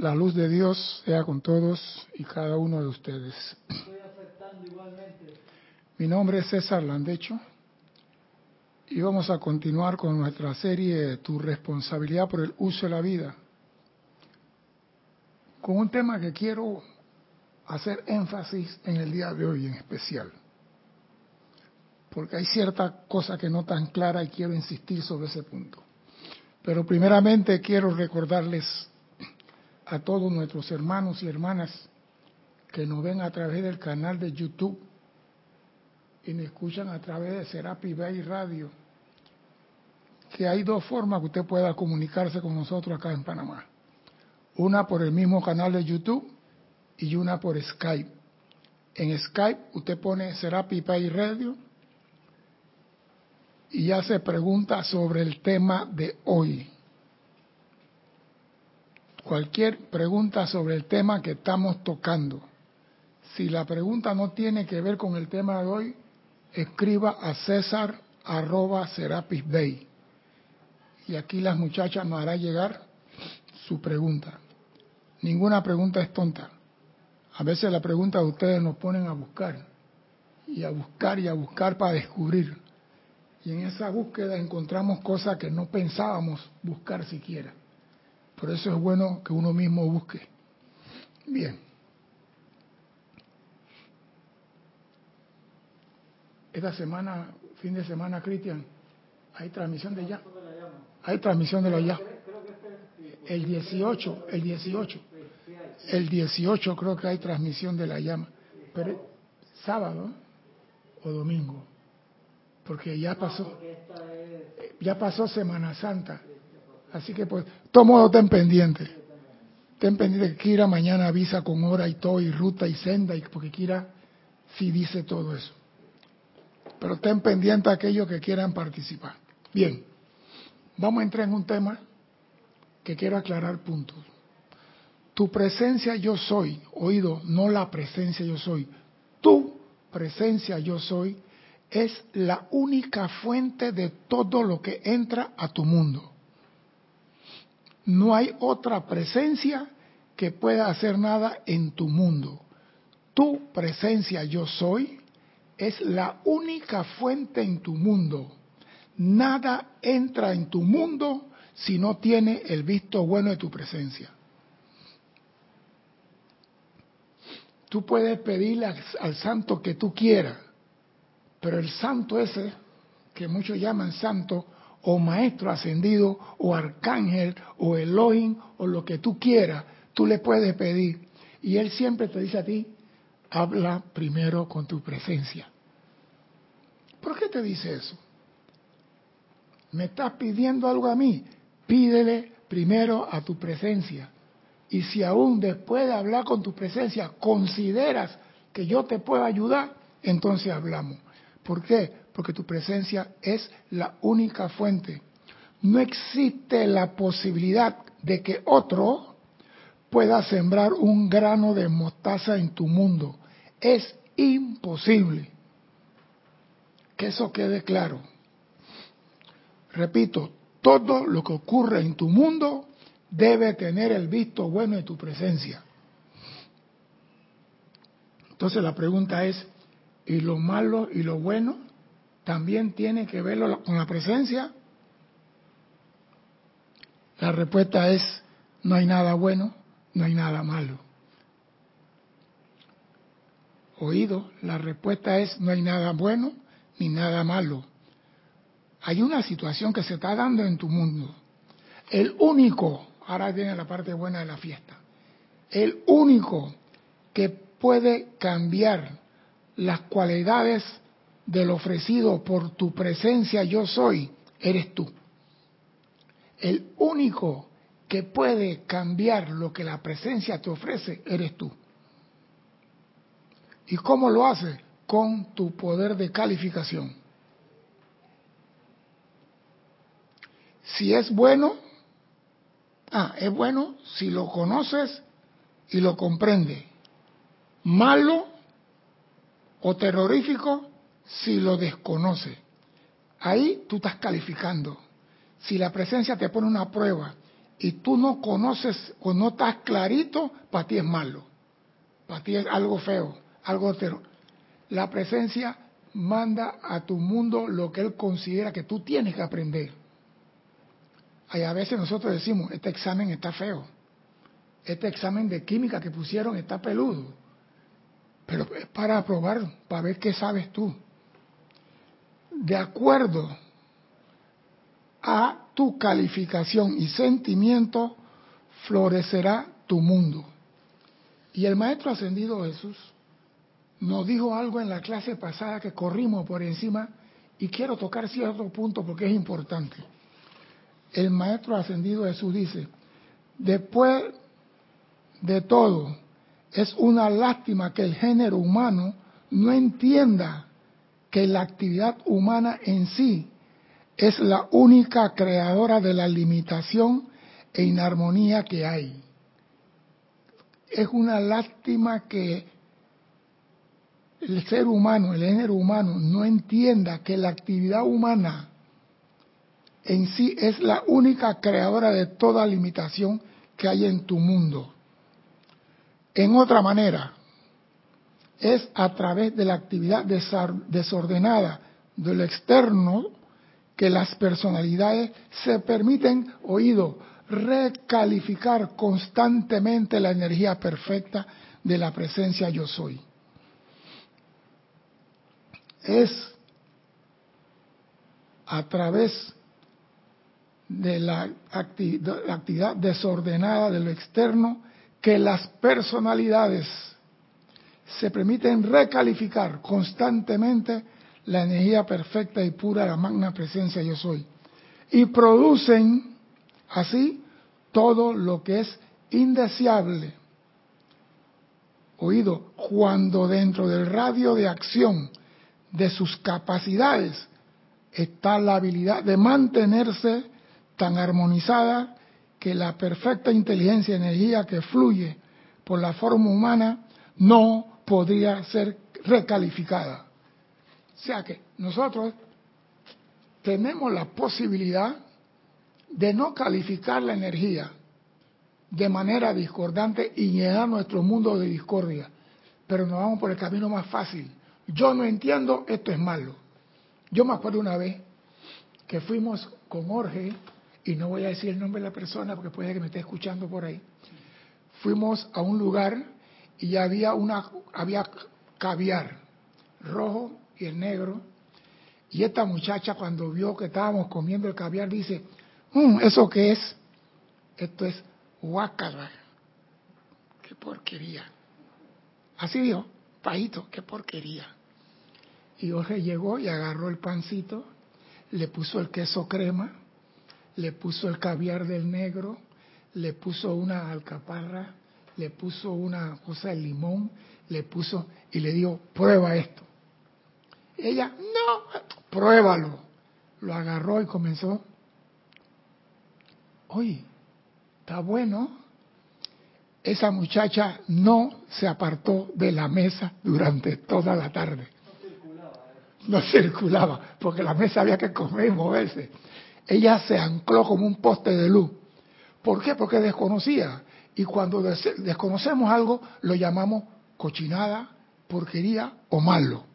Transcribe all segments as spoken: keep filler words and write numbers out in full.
La luz de Dios sea con todos y cada uno de ustedes. Estoy afectando igualmente. Mi nombre es César Landecho y vamos a continuar con nuestra serie Tu responsabilidad por el uso de la vida, con un tema que quiero hacer énfasis en el día de hoy en especial, porque hay cierta cosa que no tan clara y quiero insistir sobre ese punto. Pero primeramente quiero recordarles a todos nuestros hermanos y hermanas que nos ven a través del canal de YouTube y nos escuchan a través de Serapi Bay Radio, que hay dos formas que usted pueda comunicarse con nosotros acá en Panamá. Una por el mismo canal de YouTube y una por Skype. En Skype usted pone Serapi Bay Radio y ya se pregunta sobre el tema de hoy. Cualquier pregunta sobre el tema que estamos tocando. Si la pregunta no tiene que ver con el tema de hoy, escriba a César arroba Serapis Bay. Y aquí las muchachas nos harán llegar su pregunta. Ninguna pregunta es tonta. A veces la pregunta de ustedes nos ponen a buscar, y a buscar y a buscar para descubrir. Y en esa búsqueda encontramos cosas que no pensábamos buscar siquiera. Por eso es bueno que uno mismo busque. Bien. Esta semana, fin de semana, Cristian, hay transmisión de ya. Hay transmisión de la ya. El dieciocho, el dieciocho. El dieciocho creo que hay transmisión de la llama. Pero sábado o domingo. Porque ya pasó. Ya pasó Semana Santa. Así que pues, todo modo, estén pendientes. Estén pendientes que Kira mañana avisa con hora y todo, y ruta y senda, y porque Kira sí dice todo eso. Pero estén pendientes a aquellos que quieran participar. Bien, vamos a entrar en un tema que quiero aclarar puntos. Tu presencia yo soy, oído, no la presencia yo soy. Tu presencia yo soy es la única fuente de todo lo que entra a tu mundo. No hay otra presencia que pueda hacer nada en tu mundo. Tu presencia yo soy es la única fuente en tu mundo. Nada entra en tu mundo si no tiene el visto bueno de tu presencia. Tú puedes pedirle al, al santo que tú quieras, pero el santo ese, que muchos llaman santo, o maestro ascendido, o arcángel, o Elohim, o lo que tú quieras, tú le puedes pedir. Y él siempre te dice a ti, habla primero con tu presencia. ¿Por qué te dice eso? ¿Me estás pidiendo algo a mí? Pídele primero a tu presencia. Y si aún después de hablar con tu presencia consideras que yo te puedo ayudar, entonces hablamos. ¿Por qué? Porque tu presencia es la única fuente. No existe la posibilidad de que otro pueda sembrar un grano de mostaza en tu mundo. Es imposible. Que eso quede claro. Repito, todo lo que ocurre en tu mundo debe tener el visto bueno de tu presencia. Entonces la pregunta es, ¿y lo malo y lo bueno también tiene que verlo con la presencia? La respuesta es, no hay nada bueno, no hay nada malo. Oído, la respuesta es, no hay nada bueno ni nada malo. Hay una situación que se está dando en tu mundo. El único, ahora viene la parte buena de la fiesta, el único que puede cambiar las cualidades del ofrecido por tu presencia yo soy, eres tú. El único que puede cambiar lo que la presencia te ofrece, eres tú. ¿Y cómo lo haces? Con tu poder de calificación. Si es bueno, ah, es bueno si lo conoces y lo comprendes. Malo o terrorífico, si lo desconoce. Ahí tú estás calificando. Si la presencia te pone una prueba y tú no conoces o no estás clarito, para ti es malo, para ti es algo feo, algo otero. La presencia manda a tu mundo lo que él considera que tú tienes que aprender. Y a veces nosotros decimos, este examen está feo, este examen de química que pusieron está peludo, pero es para aprobar, para ver qué sabes tú. De acuerdo a tu calificación y sentimiento, florecerá tu mundo. Y el Maestro Ascendido Jesús nos dijo algo en la clase pasada que corrimos por encima, y quiero tocar cierto punto porque es importante. El Maestro Ascendido Jesús dice, después de todo, es una lástima que el género humano no entienda que la actividad humana en sí es la única creadora de la limitación e inarmonía que hay. Es una lástima que el ser humano, el género humano, no entienda que la actividad humana en sí es la única creadora de toda limitación que hay en tu mundo. En otra manera, es a través de la actividad desordenada de lo externo que las personalidades se permiten, oído, recalificar constantemente la energía perfecta de la presencia yo soy. Es a través de la, acti- de la actividad desordenada de lo externo que las personalidades se permiten recalificar constantemente la energía perfecta y pura de la magna presencia yo soy, y producen así todo lo que es indeseable. Oído, cuando dentro del radio de acción de sus capacidades está la habilidad de mantenerse tan armonizada que la perfecta inteligencia y energía que fluye por la forma humana no podría ser recalificada. O sea que nosotros tenemos la posibilidad de no calificar la energía de manera discordante y llenar nuestro mundo de discordia, pero nos vamos por el camino más fácil. Yo no entiendo, esto es malo. Yo me acuerdo una vez que fuimos con Jorge, y no voy a decir el nombre de la persona porque puede que me esté escuchando por ahí. Fuimos a un lugar y había una había caviar rojo y el negro, y esta muchacha, cuando vio que estábamos comiendo el caviar, dice, mmm, ¿eso qué es? Esto es guácala. ¡Qué porquería! Así dijo, pajito, ¡qué porquería! Y Jorge llegó y agarró el pancito, le puso el queso crema, le puso el caviar del negro, le puso una alcaparra, le puso una cosa de limón, le puso, y le dijo, prueba esto. Ella, no, pruébalo. Lo agarró y comenzó, oye, está bueno. Esa muchacha no se apartó de la mesa durante toda la tarde. No circulaba. ¿eh? No circulaba, porque la mesa había que comer y moverse. Ella se ancló como un poste de luz. ¿Por qué? Porque desconocía. Y cuando des- desconocemos algo, lo llamamos cochinada, porquería o malo.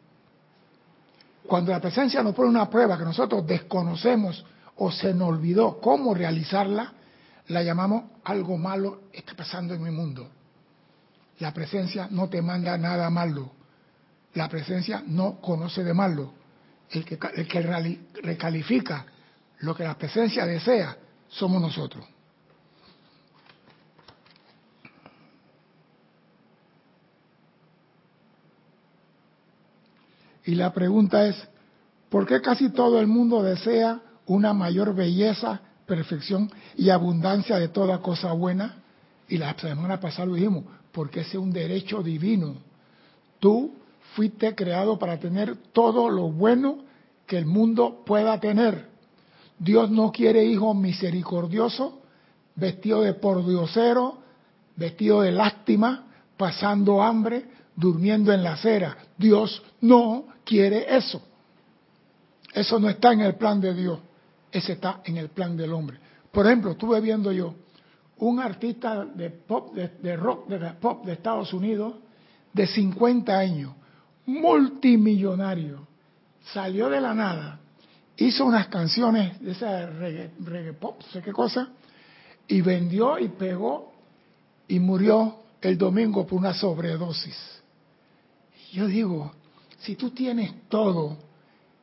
Cuando la presencia nos pone una prueba que nosotros desconocemos o se nos olvidó cómo realizarla, la llamamos algo malo está pasando en mi mundo. La presencia no te manda nada malo. La presencia no conoce de malo. El que, el que reali, recalifica lo que la presencia desea somos nosotros. Y la pregunta es, ¿por qué casi todo el mundo desea una mayor belleza, perfección y abundancia de toda cosa buena? Y la semana pasada lo dijimos, porque ese es un derecho divino. Tú fuiste creado para tener todo lo bueno que el mundo pueda tener. Dios no quiere hijos misericordiosos, vestidos de pordiosero, vestidos de lástima, pasando hambre, durmiendo en la acera. Dios no quiere eso. Eso no está en el plan de Dios. Ese está en el plan del hombre. Por ejemplo, estuve viendo yo un artista de pop, de, de rock, de pop de Estados Unidos, de cincuenta años, multimillonario, salió de la nada, hizo unas canciones de esa reggae, reggae pop, no sé qué cosa, y vendió y pegó y murió el domingo por una sobredosis. Yo digo, si tú tienes todo,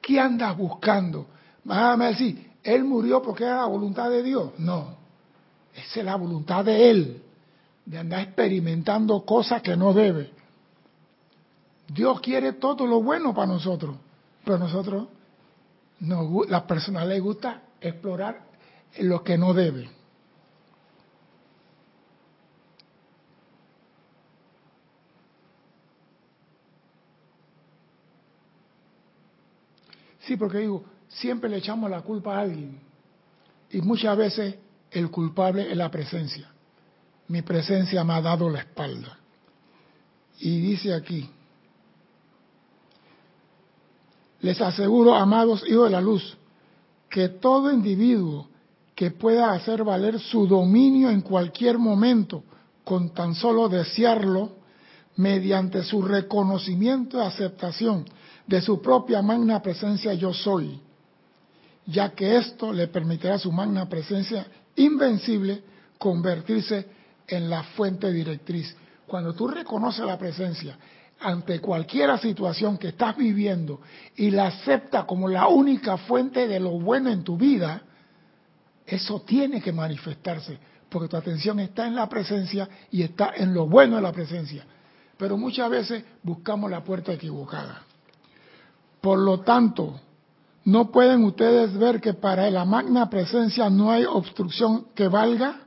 ¿qué andas buscando? Vas a decir, él murió porque era la voluntad de Dios. No, esa es la voluntad de él, de andar experimentando cosas que no debe. Dios quiere todo lo bueno para nosotros, pero nosotros, nos, las personas les gusta explorar lo que no debe. Sí, porque digo, siempre le echamos la culpa a alguien. Y muchas veces el culpable es la presencia. Mi presencia me ha dado la espalda. Y dice aquí, les aseguro, amados hijos de la luz, que todo individuo que pueda hacer valer su dominio en cualquier momento, con tan solo desearlo, mediante su reconocimiento y aceptación de su propia magna presencia yo soy, ya que esto le permitirá a su magna presencia invencible convertirse en la fuente directriz. Cuando tú reconoces la presencia ante cualquier situación que estás viviendo y la aceptas como la única fuente de lo bueno en tu vida, eso tiene que manifestarse, porque tu atención está en la presencia y está en lo bueno de la presencia. Pero muchas veces buscamos la puerta equivocada. Por lo tanto, ¿no pueden ustedes ver que para la magna presencia no hay obstrucción que valga?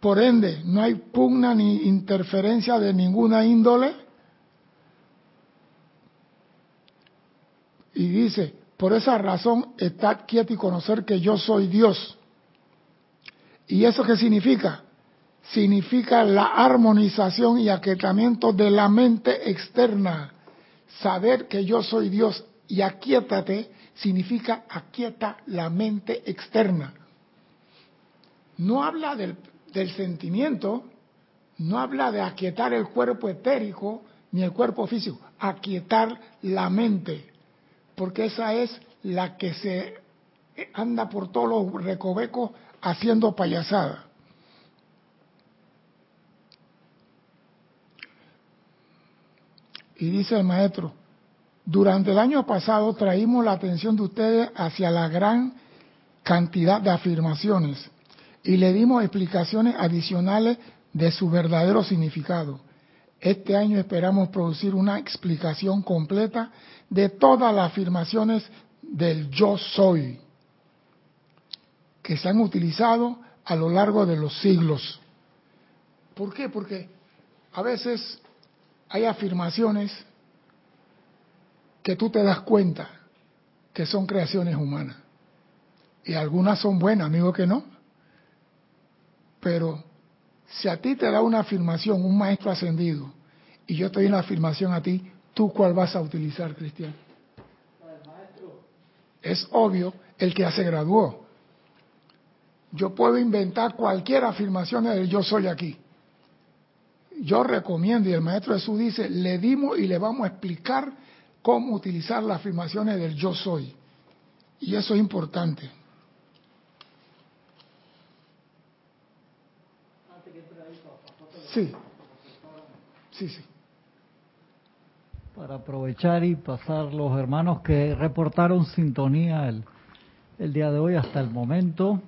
Por ende, no hay pugna ni interferencia de ninguna índole. Y dice, por esa razón, estad quietos y conocer que yo soy Dios. ¿Y eso qué significa? Significa la armonización y aquietamiento de la mente externa. Saber que yo soy Dios y aquietate significa aquieta la mente externa. No habla del, del sentimiento, no habla de aquietar el cuerpo etérico ni el cuerpo físico, aquietar la mente, porque esa es la que se anda por todos los recovecos haciendo payasada. Y dice el maestro, durante el año pasado traímos la atención de ustedes hacia la gran cantidad de afirmaciones y le dimos explicaciones adicionales de su verdadero significado. Este año esperamos producir una explicación completa de todas las afirmaciones del yo soy que se han utilizado a lo largo de los siglos. ¿Por qué? Porque a veces hay afirmaciones que tú te das cuenta que son creaciones humanas. Y algunas son buenas, amigo, que no. Pero si a ti te da una afirmación, un maestro ascendido, y yo te doy una afirmación a ti, ¿tú cuál vas a utilizar, Cristian? La del maestro. Es obvio, el que ya se graduó. Yo puedo inventar cualquier afirmación del yo soy aquí. Yo recomiendo, y el Maestro Jesús dice, le dimos y le vamos a explicar cómo utilizar las afirmaciones del yo soy. Y eso es importante. Sí. Sí, sí. Para aprovechar y pasar los hermanos que reportaron sintonía el, el día de hoy hasta el momento.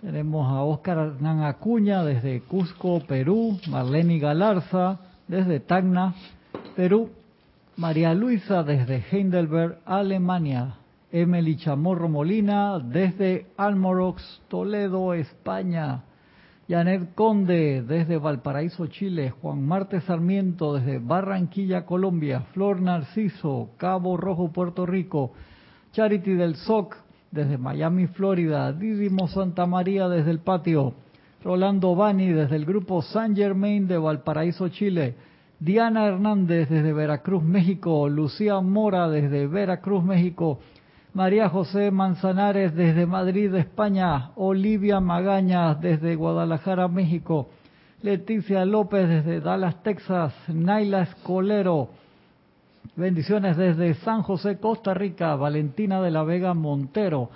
Tenemos a Óscar Nanacuña desde Cusco, Perú, Marlene Galarza desde Tacna, Perú, María Luisa desde Heidelberg, Alemania, Emily Chamorro Molina desde Almorox, Toledo, España, Janet Conde desde Valparaíso, Chile, Juan Marte Sarmiento desde Barranquilla, Colombia, Flor Narciso, Cabo Rojo, Puerto Rico, Charity del S O C, desde Miami, Florida, Didimo Santa María desde el patio, Rolando Bani desde el grupo San Germain de Valparaíso, Chile, Diana Hernández desde Veracruz, México, Lucía Mora desde Veracruz, México, María José Manzanares desde Madrid, España. Olivia Magaña desde Guadalajara, México. Leticia López desde Dallas, Texas. Naila Escolero. Bendiciones desde San José, Costa Rica. Valentina de la Vega Montero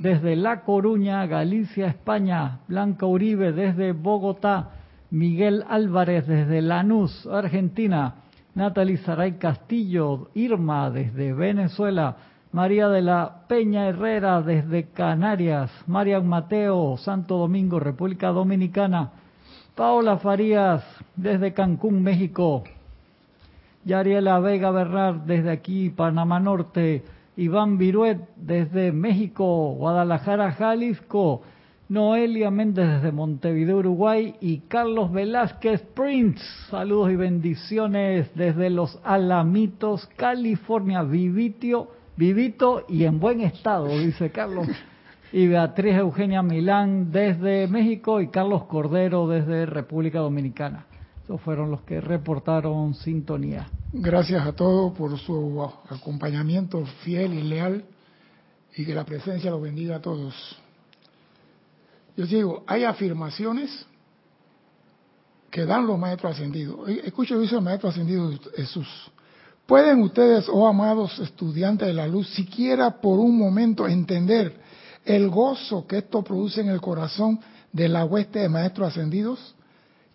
desde La Coruña, Galicia, España. Blanca Uribe desde Bogotá. Miguel Álvarez desde Lanús, Argentina. Natalie Saray Castillo, Irma desde Venezuela. María de la Peña Herrera desde Canarias. Marian Mateo, Santo Domingo, República Dominicana. Paola Farías desde Cancún, México. Yariela Vega Bernard desde aquí, Panamá Norte. Iván Viruet desde México, Guadalajara, Jalisco. Noelia Méndez desde Montevideo, Uruguay. Y Carlos Velázquez Prince, saludos y bendiciones desde Los Alamitos, California. Vivitio Vivito y en buen estado, dice Carlos. Y Beatriz Eugenia Milán desde México y Carlos Cordero desde República Dominicana. Esos fueron los que reportaron sintonía. Gracias a todos por su acompañamiento fiel y leal, y que la presencia los bendiga a todos. Yo digo, hay afirmaciones que dan los maestros ascendidos. Escucho lo dice el maestro ascendido Jesús. ¿Pueden ustedes, oh amados estudiantes de la luz, siquiera por un momento entender el gozo que esto produce en el corazón de la hueste de maestros ascendidos,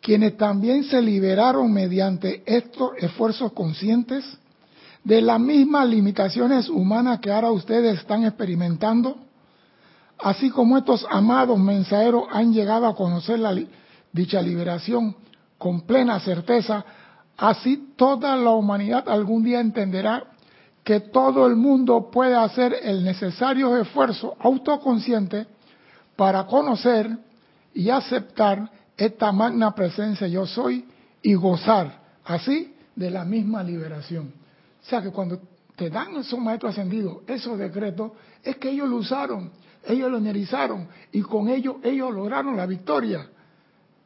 quienes también se liberaron mediante estos esfuerzos conscientes de las mismas limitaciones humanas que ahora ustedes están experimentando? Así como estos amados mensajeros han llegado a conocer la, dicha liberación con plena certeza, así toda la humanidad algún día entenderá que todo el mundo puede hacer el necesario esfuerzo autoconsciente para conocer y aceptar esta magna presencia yo soy y gozar así de la misma liberación. O sea que cuando te dan esos maestros ascendidos, esos decretos, es que ellos lo usaron, ellos lo energizaron y con ello ellos lograron la victoria.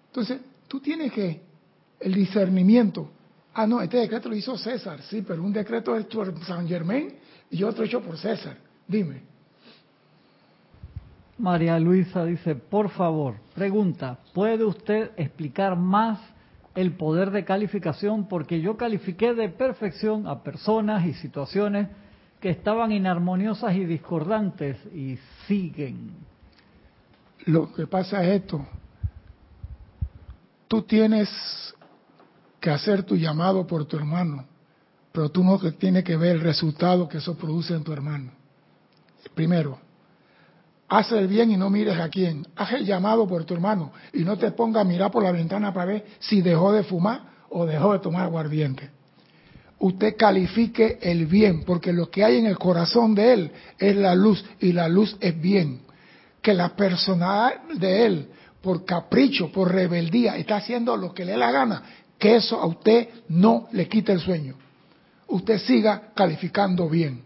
Entonces tú tienes que el discernimiento. Ah, no, este decreto lo hizo César, sí, pero un decreto hecho por San Germán y otro hecho por César. Dime. María Luisa dice, por favor, pregunta, ¿puede usted explicar más el poder de calificación? Porque yo califiqué de perfección a personas y situaciones que estaban inarmoniosas y discordantes y siguen. Lo que pasa es esto. Tú tienes que hacer tu llamado por tu hermano, pero tú no tienes que ver el resultado que eso produce en tu hermano. Primero, haz el bien y no mires a quién. Haz el llamado por tu hermano y no te pongas a mirar por la ventana para ver si dejó de fumar o dejó de tomar aguardiente. Usted califique el bien, porque lo que hay en el corazón de él es la luz, y la luz es bien. Que la personalidad de él, por capricho, por rebeldía, está haciendo lo que le dé la gana, que eso a usted no le quite el sueño. Usted siga calificando bien.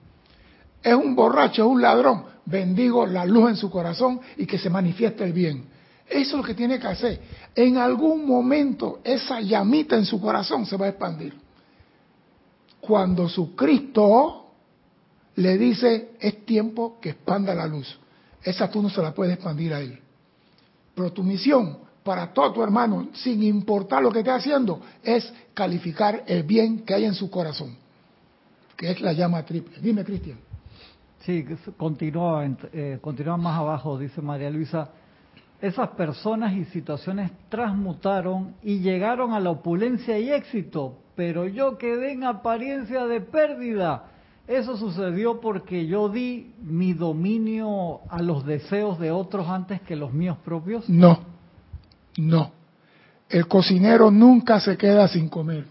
Es un borracho, es un ladrón. Bendigo la luz en su corazón y que se manifieste el bien. Eso es lo que tiene que hacer. En algún momento esa llamita en su corazón se va a expandir. Cuando su Cristo le dice, es tiempo que expanda la luz. Esa tú no se la puedes expandir a él. Pero tu misión para todo tu hermano, sin importar lo que esté haciendo, es calificar el bien que hay en su corazón, que es la llama triple. Dime, Cristian. Sí, continúa, eh, continúa más abajo, dice María Luisa. Esas personas y situaciones transmutaron y llegaron a la opulencia y éxito, pero yo quedé en apariencia de pérdida. Eso sucedió porque yo di mi dominio a los deseos de otros antes que los míos propios. No. No, el cocinero nunca se queda sin comer.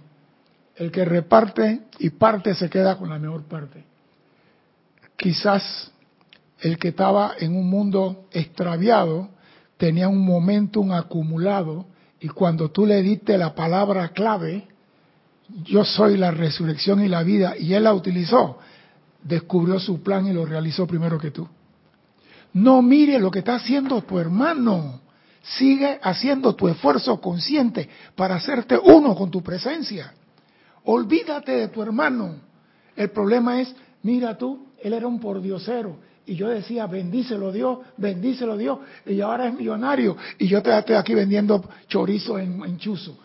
El que reparte y parte se queda con la mejor parte. Quizás el que estaba en un mundo extraviado tenía un momentum acumulado, y cuando tú le diste la palabra clave, yo soy la resurrección y la vida, y él la utilizó, descubrió su plan y lo realizó primero que tú. No mire lo que está haciendo tu hermano. Sigue haciendo tu esfuerzo consciente para hacerte uno con tu presencia. Olvídate de tu hermano. El problema es, mira tú, él era un pordiosero, Y yo decía, bendícelo Dios, bendícelo Dios. Y ahora es millonario. Y yo estoy aquí vendiendo chorizo en, en chuzo.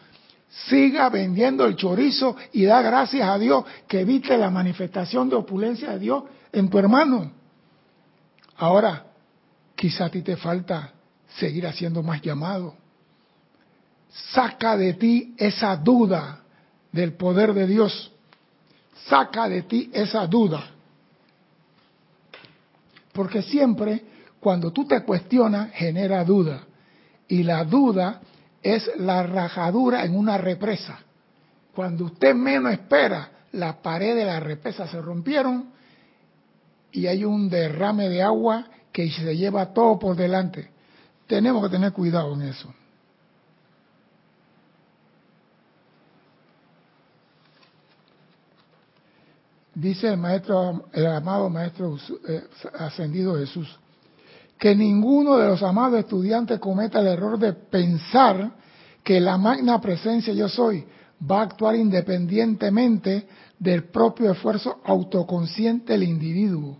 Siga vendiendo el chorizo y da gracias a Dios que viste la manifestación de opulencia de Dios en tu hermano. Ahora, quizá a ti te falta seguir haciendo más llamados. Saca de ti esa duda del poder de Dios. Saca de ti esa duda. Porque siempre, cuando tú te cuestionas, genera duda. Y la duda es la rajadura en una represa. Cuando usted menos espera, las paredes de la represa se rompieron y hay un derrame de agua que se lleva todo por delante. Tenemos que tener cuidado en eso. Dice el maestro, el amado Maestro Ascendido Jesús, que ninguno de los amados estudiantes cometa el error de pensar que la magna presencia yo soy va a actuar independientemente del propio esfuerzo autoconsciente del individuo.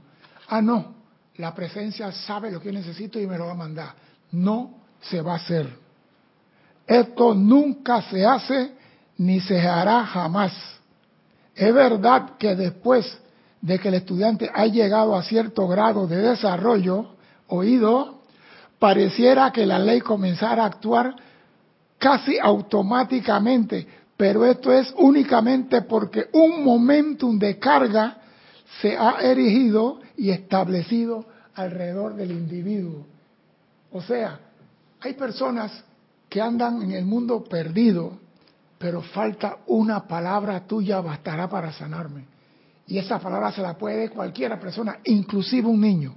Ah, no, la presencia sabe lo que necesito y me lo va a mandar. No se va a hacer. Esto nunca se hace ni se hará jamás. Es verdad que después de que el estudiante ha llegado a cierto grado de desarrollo, oído, pareciera que la ley comenzara a actuar casi automáticamente, pero esto es únicamente porque un momentum de carga se ha erigido y establecido alrededor del individuo. O sea, hay personas que andan en el mundo perdido, pero falta una palabra tuya, bastará para sanarme. Y esa palabra se la puede cualquier persona, inclusive un niño.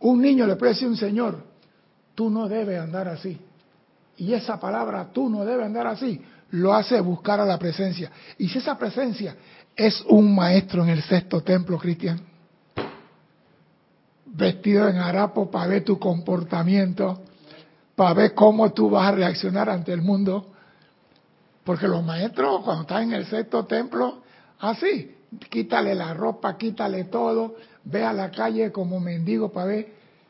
Un niño le puede decir a un señor, tú no debes andar así. Y esa palabra, tú no debes andar así, lo hace buscar a la presencia. Y si esa presencia es un maestro en el sexto templo, Cristian, vestido en harapo para ver tu comportamiento, para ver cómo tú vas a reaccionar ante el mundo. Porque los maestros, cuando están en el sexto templo, así, quítale la ropa, quítale todo, ve a la calle como mendigo para ver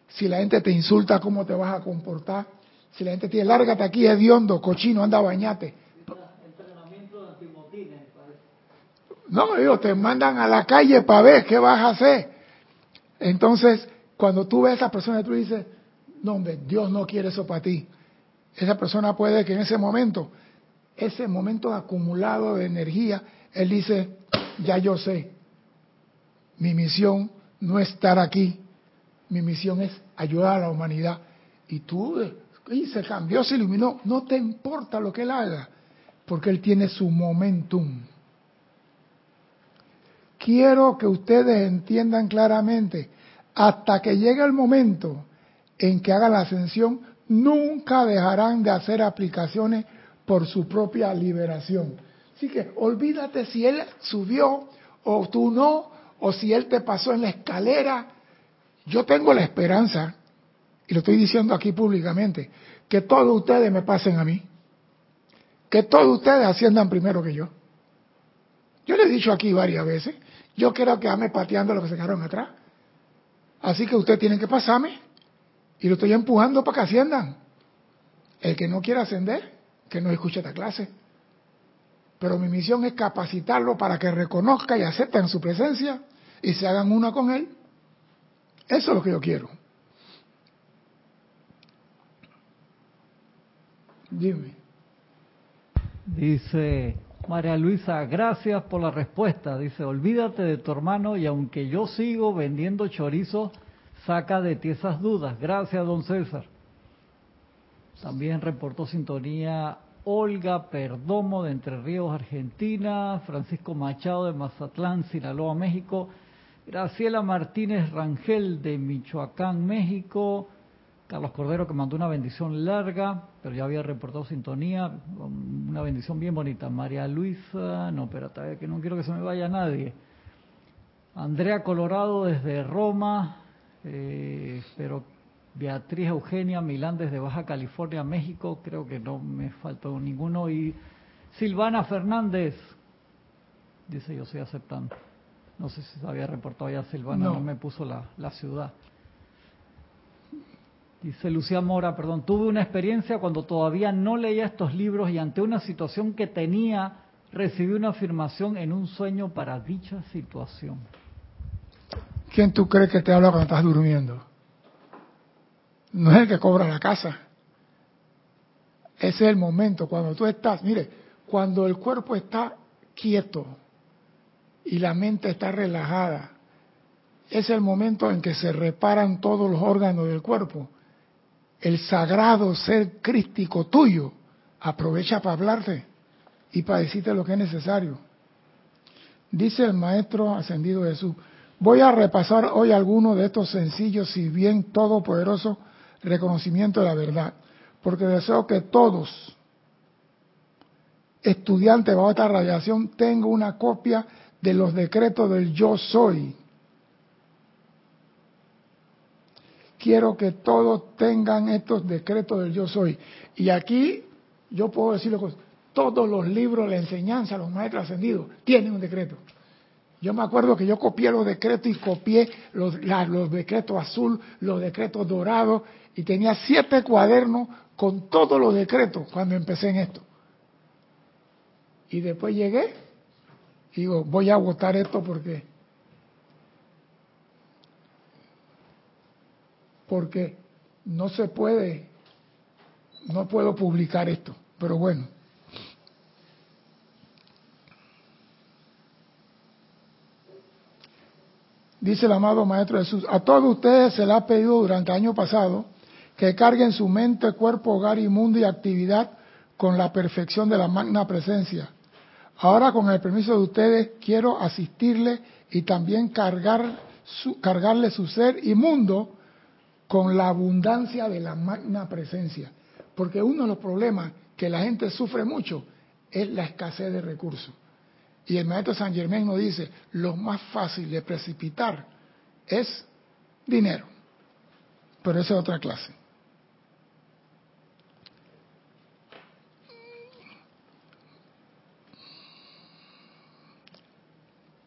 si la gente te insulta, cómo te vas a comportar. Si la gente te dice, lárgate aquí, hediondo, cochino, anda, bañate. Entrenamiento de antimotines, parece. No, ellos te mandan a la calle para ver qué vas a hacer. Entonces, cuando tú ves a esa persona, tú dices, no, hombre, Dios no quiere eso para ti. Esa persona puede que en ese momento... ese momento acumulado de energía, él dice, ya yo sé, mi misión no es estar aquí, mi misión es ayudar a la humanidad. Y tú, y se cambió, se iluminó, no te importa lo que él haga, porque él tiene su momentum. Quiero que ustedes entiendan claramente, hasta que llegue el momento en que hagan la ascensión, nunca dejarán de hacer aplicaciones por su propia liberación. Así que olvídate si él subió o tú no, o si él te pasó en la escalera. Yo tengo la esperanza, y lo estoy diciendo aquí públicamente, que todos ustedes me pasen a mí, que todos ustedes asciendan primero que yo. Yo les he dicho aquí varias veces, yo quiero quedarme pateando los que se quedaron atrás, así que ustedes tienen que pasarme, y lo estoy empujando para que asciendan. El que no quiera ascender, que no escuche esta clase, pero mi misión es capacitarlo para que reconozca y acepten su presencia y se hagan una con él. Eso es lo que yo quiero. Dime. Dice María Luisa, gracias por la respuesta. Dice, olvídate de tu hermano y aunque yo sigo vendiendo chorizo, saca de ti esas dudas. Gracias, don César. También reportó sintonía Olga Perdomo de Entre Ríos, Argentina, Francisco Machado de Mazatlán, Sinaloa, México, Graciela Martínez Rangel de Michoacán, México, Carlos Cordero que mandó una bendición larga, pero ya había reportado sintonía, una bendición bien bonita, María Luisa, no, espérate, que no quiero que se me vaya nadie, Andrea Colorado desde Roma, eh, pero Beatriz Eugenia Milán desde Baja California, México, creo que no me faltó ninguno, y Silvana Fernández, dice yo estoy aceptando. No sé si se había reportado ya Silvana, no, no me puso la, la ciudad. Dice Lucía Mora, perdón, tuve una experiencia cuando todavía no leía estos libros y ante una situación que tenía, recibí una afirmación en un sueño para dicha situación. ¿Quién tú crees que te habla cuando estás durmiendo? No es el que cobra la casa. Ese es el momento, cuando tú estás, mire, cuando el cuerpo está quieto y la mente está relajada, es el momento en que se reparan todos los órganos del cuerpo. El sagrado ser crístico tuyo aprovecha para hablarte y para decirte lo que es necesario. Dice el Maestro Ascendido Jesús, voy a repasar hoy algunos de estos sencillos, si bien todopoderoso, reconocimiento de la verdad, porque deseo que todos, estudiantes bajo esta radiación, tengan una copia de los decretos del Yo Soy. Quiero que todos tengan estos decretos del Yo Soy. Y aquí yo puedo decirlo con todos los libros, la enseñanza, los maestros ascendidos, tienen un decreto. Yo me acuerdo que yo copié los decretos y copié los, la, los decretos azul, los decretos dorados, y tenía siete cuadernos con todos los decretos cuando empecé en esto. Y después llegué y digo, voy a votar esto porque... porque no se puede, no puedo publicar esto, pero bueno. Dice el amado Maestro Jesús, a todos ustedes se les ha pedido durante el año pasado que carguen su mente, cuerpo, hogar y mundo y actividad con la perfección de la magna presencia. Ahora, con el permiso de ustedes, quiero asistirles y también cargar su, cargarle su ser y mundo con la abundancia de la magna presencia. Porque uno de los problemas que la gente sufre mucho es la escasez de recursos. Y el Maestro San Germán nos dice, lo más fácil de precipitar es dinero. Pero esa es otra clase.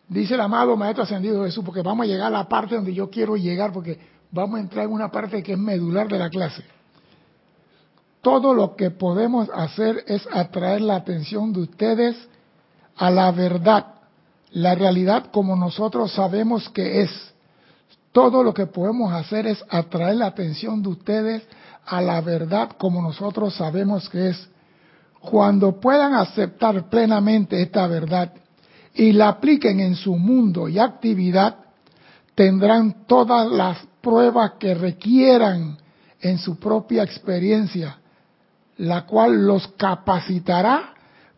Dice el amado Maestro Ascendido Jesús, porque vamos a llegar a la parte donde yo quiero llegar, porque... vamos a entrar en una parte que es medular de la clase. Todo lo que podemos hacer es atraer la atención de ustedes a la verdad, la realidad como nosotros sabemos que es. Todo lo que podemos hacer es atraer la atención de ustedes a la verdad como nosotros sabemos que es. Cuando puedan aceptar plenamente esta verdad y la apliquen en su mundo y actividad, tendrán todas las pruebas que requieran en su propia experiencia, la cual los capacitará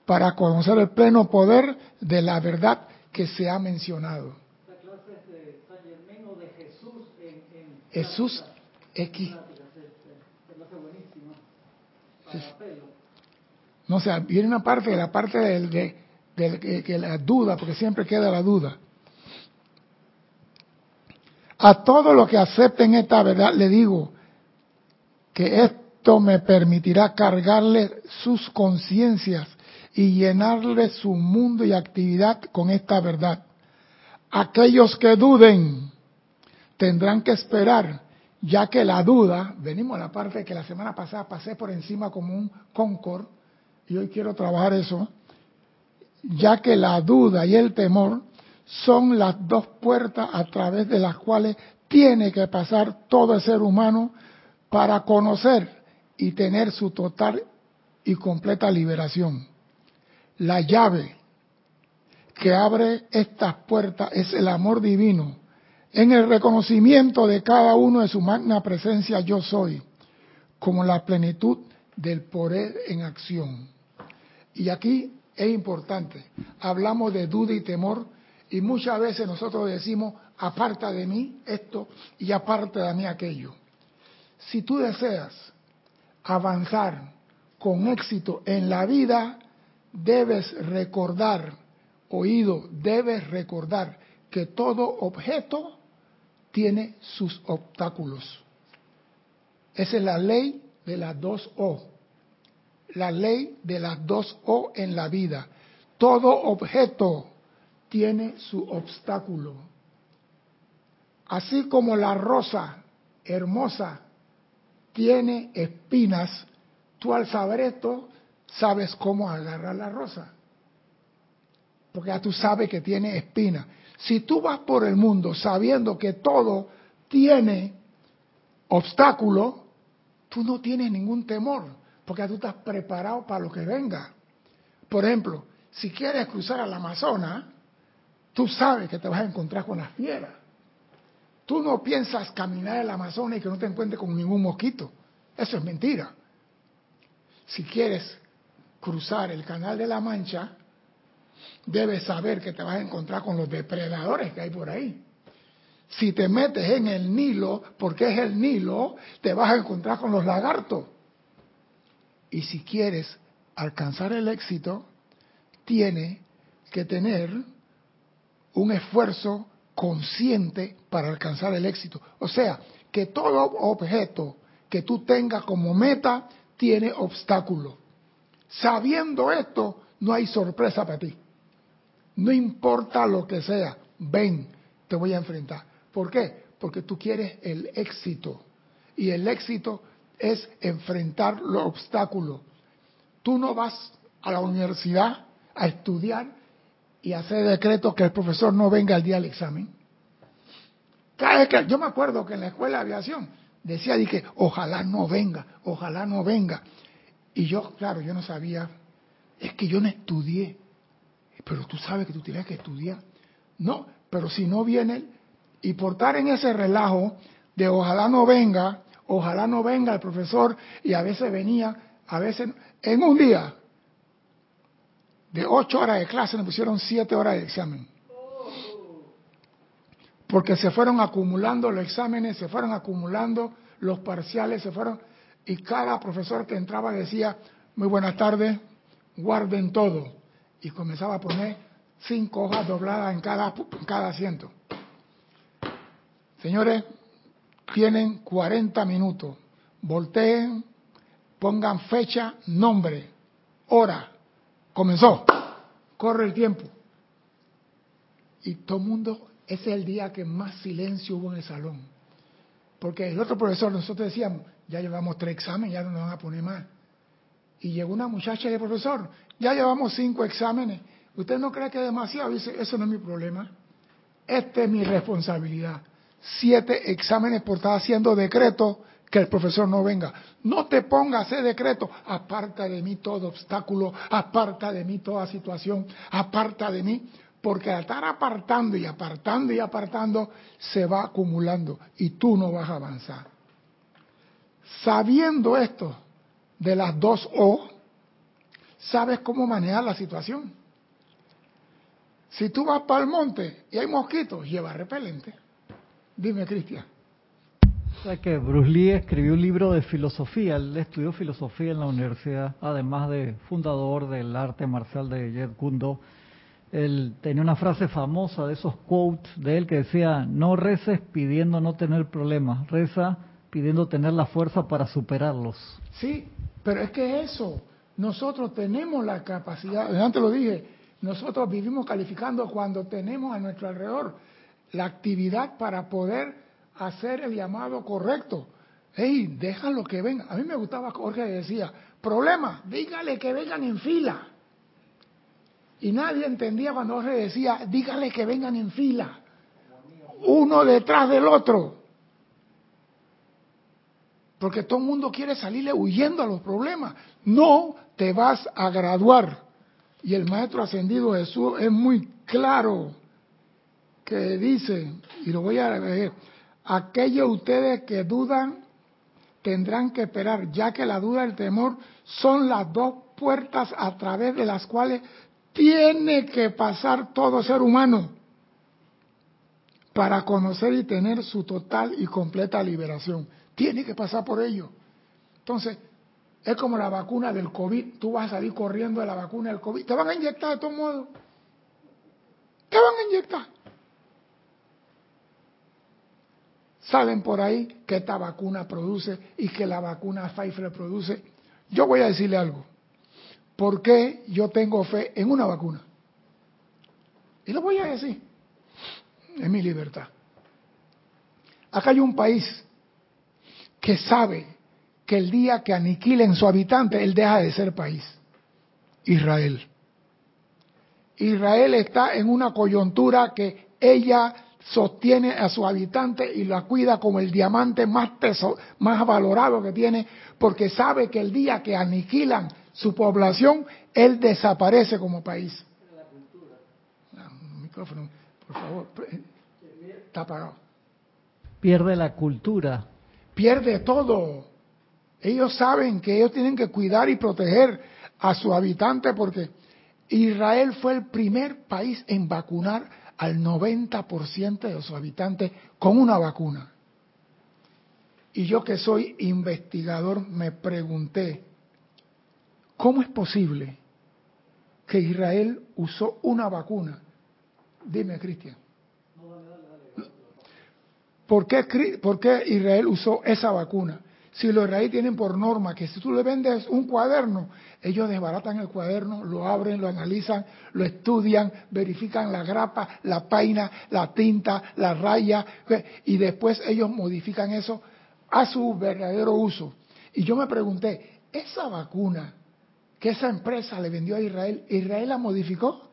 para conocer el pleno poder de la verdad que se ha mencionado. La clase es de San Germán o de Jesús en, en Jesús X. No sé, viene una parte, la parte del, de, del, de, de la duda, porque siempre queda la duda. A todos los que acepten esta verdad le digo que esto me permitirá cargarles sus conciencias y llenarles su mundo y actividad con esta verdad. Aquellos que duden tendrán que esperar, ya que la duda, venimos a la parte que la semana pasada pasé por encima como un Concord, y hoy quiero trabajar eso, ya que la duda y el temor son las dos puertas a través de las cuales tiene que pasar todo el ser humano para conocer y tener su total y completa liberación. La llave que abre estas puertas es el amor divino, en el reconocimiento de cada uno de su magna presencia yo soy, como la plenitud del poder en acción. Y aquí es importante, hablamos de duda y temor, y muchas veces nosotros decimos, aparta de mí esto y aparta de mí aquello. Si tú deseas avanzar con éxito en la vida, debes recordar, oído, debes recordar que todo objeto tiene sus obstáculos. Esa es la ley de las dos O. La ley de las dos O en la vida. Todo objeto tiene su obstáculo. Así como la rosa hermosa tiene espinas, tú al saber esto sabes cómo agarrar la rosa, porque ya tú sabes que tiene espinas. Si tú vas por el mundo sabiendo que todo tiene obstáculos, tú no tienes ningún temor, porque ya tú estás preparado para lo que venga. Por ejemplo, si quieres cruzar al Amazonas, tú sabes que te vas a encontrar con las fieras. Tú no piensas caminar el Amazonas y que no te encuentres con ningún mosquito. Eso es mentira. Si quieres cruzar el Canal de la Mancha, debes saber que te vas a encontrar con los depredadores que hay por ahí. Si te metes en el Nilo, porque es el Nilo, te vas a encontrar con los lagartos. Y si quieres alcanzar el éxito, tienes que tener un esfuerzo consciente para alcanzar el éxito. O sea, que todo objeto que tú tengas como meta tiene obstáculo. Sabiendo esto, no hay sorpresa para ti. No importa lo que sea, ven, te voy a enfrentar. ¿Por qué? Porque tú quieres el éxito. Y el éxito es enfrentar los obstáculos. Tú no vas a la universidad a estudiar y hacer decretos que el profesor no venga al día del examen. Cada vez que, yo me acuerdo que en la escuela de aviación decía, dije, ojalá no venga, ojalá no venga. Y yo, claro, yo no sabía, es que yo no estudié. Pero tú sabes que tú tienes que estudiar. No, pero si no viene, y por estar en ese relajo de ojalá no venga, ojalá no venga el profesor, y a veces venía, a veces, en un día, de ocho horas de clase nos pusieron siete horas de examen. Porque se fueron acumulando los exámenes, se fueron acumulando los parciales, se fueron... Y cada profesor que entraba decía, muy buenas tardes, guarden todo. Y comenzaba a poner cinco hojas dobladas en cada, en cada asiento. Señores, tienen cuarenta minutos. Volteen, pongan fecha, nombre, hora. Comenzó, corre el tiempo. Y todo el mundo, ese es el día que más silencio hubo en el salón. Porque el otro profesor, nosotros decíamos, ya llevamos tres exámenes, ya no nos van a poner más. Y llegó una muchacha y dice, profesor, ya llevamos cinco exámenes. ¿Usted no cree que es demasiado? Y dice, eso no es mi problema. Esta es mi responsabilidad. Siete exámenes por estar haciendo decreto que el profesor no venga. No te pongas a hacer decreto. Aparta de mí todo obstáculo, aparta de mí toda situación, aparta de mí, porque al estar apartando y apartando y apartando, se va acumulando y tú no vas a avanzar. Sabiendo esto de las dos O, sabes cómo manejar la situación. Si tú vas para el monte y hay mosquitos, lleva repelente. Dime, Cristian. O sea que Bruce Lee escribió un libro de filosofía, él estudió filosofía en la universidad, además de fundador del arte marcial de Jeet Kune Do. Él tenía una frase famosa de esos quotes de él que decía, no reces pidiendo no tener problemas, reza pidiendo tener la fuerza para superarlos. Sí, pero es que eso, nosotros tenemos la capacidad, antes lo dije, nosotros vivimos calificando cuando tenemos a nuestro alrededor la actividad para poder hacer el llamado correcto. Ey, déjalo que vengan. A mí me gustaba Jorge decía, problema, dígale que vengan en fila. Y nadie entendía cuando Jorge decía, dígale que vengan en fila, uno detrás del otro. Porque todo el mundo quiere salirle huyendo a los problemas. No te vas a graduar. Y el Maestro Ascendido Jesús es muy claro que dice, y lo voy a leer, aquellos ustedes que dudan tendrán que esperar, ya que la duda y el temor son las dos puertas a través de las cuales tiene que pasar todo ser humano para conocer y tener su total y completa liberación. Tiene que pasar por ello. Entonces, es como la vacuna del COVID. Tú vas a salir corriendo de la vacuna del COVID. Te van a inyectar de todos modos. Te van a inyectar. Saben por ahí que esta vacuna produce y que la vacuna Pfizer produce. Yo voy a decirle algo. ¿Por qué yo tengo fe en una vacuna? Y lo voy a decir. Es mi libertad. Acá hay un país que sabe que el día que aniquilen su habitante, él deja de ser país. Israel. Israel está en una coyuntura que ella sostiene a su habitante y la cuida como el diamante más tesoro, más valorado que tiene, porque sabe que el día que aniquilan su población, él desaparece como país. La cultura. No, micrófono, por favor. Está apagado. Pierde la cultura. Pierde todo. Ellos saben que ellos tienen que cuidar y proteger a su habitante porque Israel fue el primer país en vacunar al noventa por ciento de sus habitantes con una vacuna. Y yo que soy investigador me pregunté, ¿cómo es posible que Israel usó una vacuna? Dime, Cristian. ¿Por qué, ¿Por qué Israel usó esa vacuna? Si los israelíes tienen por norma que si tú le vendes un cuaderno, ellos desbaratan el cuaderno, lo abren, lo analizan, lo estudian, verifican la grapa, la paina, la tinta, la raya, y después ellos modifican eso a su verdadero uso. Y yo me pregunté, ¿esa vacuna que esa empresa le vendió a Israel, ¿Israel la modificó?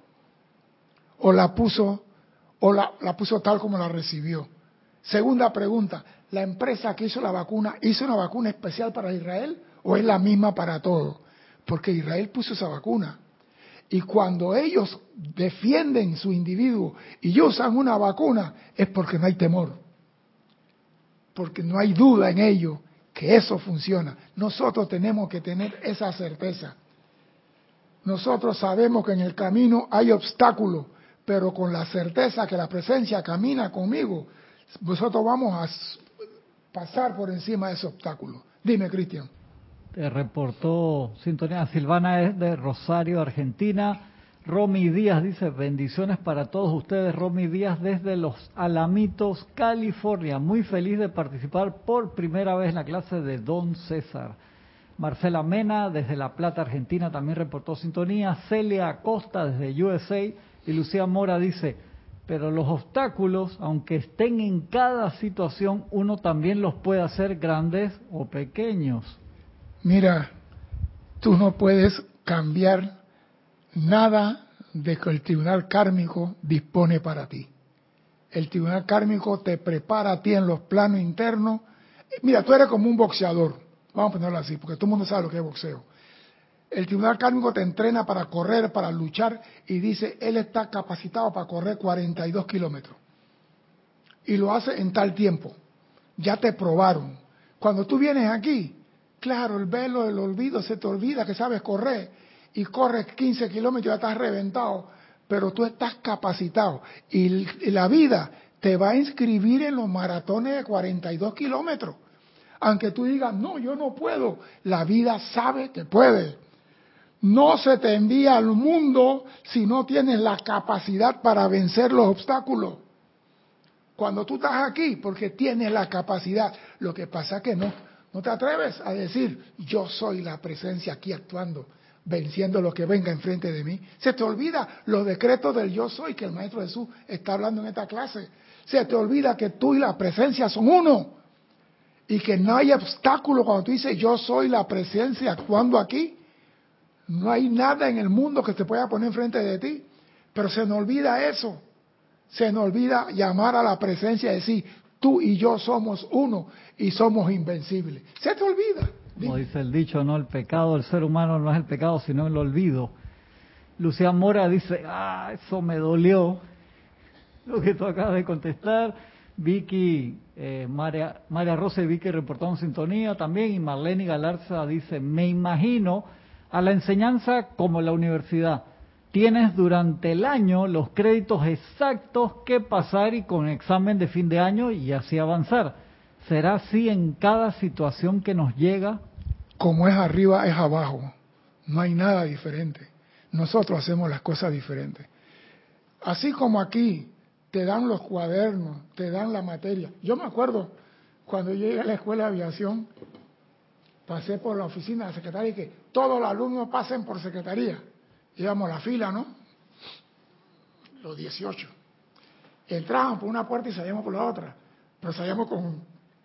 ¿O la puso, o la, la puso tal como la recibió? Segunda pregunta, ¿la empresa que hizo la vacuna, hizo una vacuna especial para Israel o es la misma para todos? Porque Israel puso esa vacuna. Y cuando ellos defienden su individuo y usan una vacuna, es porque no hay temor. Porque no hay duda en ello que eso funciona. Nosotros tenemos que tener esa certeza. Nosotros sabemos que en el camino hay obstáculos, pero con la certeza que la presencia camina conmigo, nosotros vamos a pasar por encima de ese obstáculo. Dime, Cristian. Te reportó sintonía. Silvana es de Rosario, Argentina. Romy Díaz dice, bendiciones para todos ustedes. Romy Díaz desde Los Alamitos, California. Muy feliz de participar por primera vez en la clase de Don César. Marcela Mena desde La Plata, Argentina, también reportó sintonía. Celia Acosta desde U S A. Y Lucía Mora dice, pero los obstáculos, aunque estén en cada situación, uno también los puede hacer grandes o pequeños. Mira, tú no puedes cambiar nada de que el Tribunal Cármico dispone para ti. El Tribunal Cármico te prepara a ti en los planos internos. Mira, tú eres como un boxeador, vamos a ponerlo así, porque todo el mundo sabe lo que es boxeo. El Tribunal Cármico te entrena para correr, para luchar, y dice, él está capacitado para correr cuarenta y dos kilómetros. Y lo hace en tal tiempo. Ya te probaron. Cuando tú vienes aquí, claro, el velo, el olvido, se te olvida que sabes correr, y corres quince kilómetros, ya estás reventado, pero tú estás capacitado. Y la vida te va a inscribir en los maratones de cuarenta y dos kilómetros. Aunque tú digas, no, yo no puedo, la vida sabe que puedes. No se te envía al mundo si no tienes la capacidad para vencer los obstáculos. Cuando tú estás aquí, porque tienes la capacidad. Lo que pasa es que no, no te atreves a decir, yo soy la presencia aquí actuando, venciendo lo que venga enfrente de mí. Se te olvida los decretos del yo soy que el Maestro Jesús está hablando en esta clase. Se te olvida que tú y la presencia son uno. Y que no hay obstáculo cuando tú dices, yo soy la presencia actuando aquí. No hay nada en el mundo que te pueda poner enfrente de ti. Pero se nos olvida eso. Se nos olvida llamar a la presencia y decir, tú y yo somos uno y somos invencibles. Se te olvida. Como dice el dicho, no el pecado del ser humano no es el pecado, sino el olvido. Lucía Mora dice, ah, eso me dolió. Lo que tú acabas de contestar. Vicky, eh, María, María Rosa y Vicky reportaron sintonía también, y Marlene Galarza dice, me imagino a la enseñanza como la universidad. Tienes durante el año los créditos exactos que pasar y con examen de fin de año y así avanzar. ¿Será así en cada situación que nos llega? Como es arriba, es abajo. No hay nada diferente. Nosotros hacemos las cosas diferentes. Así como aquí, te dan los cuadernos, te dan la materia. Yo me acuerdo, cuando llegué a la escuela de aviación, pasé por la oficina de la secretaria y que todos los alumnos pasen por secretaría. Íbamos a la fila, ¿no? los dieciocho. Entrábamos por una puerta y salíamos por la otra, pero salíamos con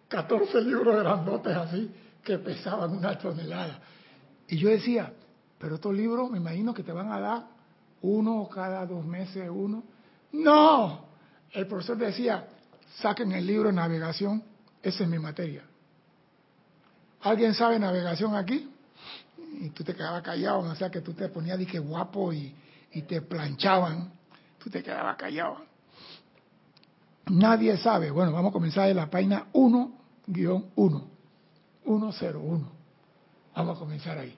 catorce libros grandotes así, que pesaban una tonelada. Y yo decía, pero estos libros me imagino que te van a dar uno cada dos meses, uno. ¡No! El profesor decía, saquen el libro de navegación, esa es mi materia. ¿Alguien sabe navegación aquí? Y tú te quedabas callado, o sea que tú te ponías, dije, guapo y, y te planchaban. Tú te quedabas callado. Nadie sabe. Bueno, vamos a comenzar de la página uno guión uno. uno cero uno. Vamos a comenzar ahí.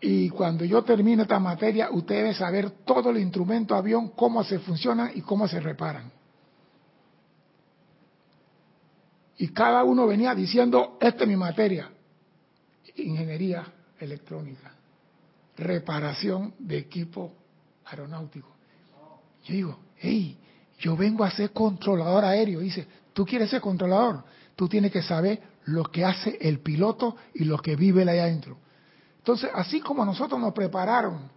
Y cuando yo termine esta materia, usted debe saber todo el instrumento avión, cómo se funciona y cómo se reparan. Y cada uno venía diciendo, esta es mi materia. Ingeniería electrónica. Reparación de equipo aeronáutico. Yo digo, hey, yo vengo a ser controlador aéreo. Dice, tú quieres ser controlador, tú tienes que saber lo que hace el piloto y lo que vive allá adentro. Entonces, así como nosotros nos prepararon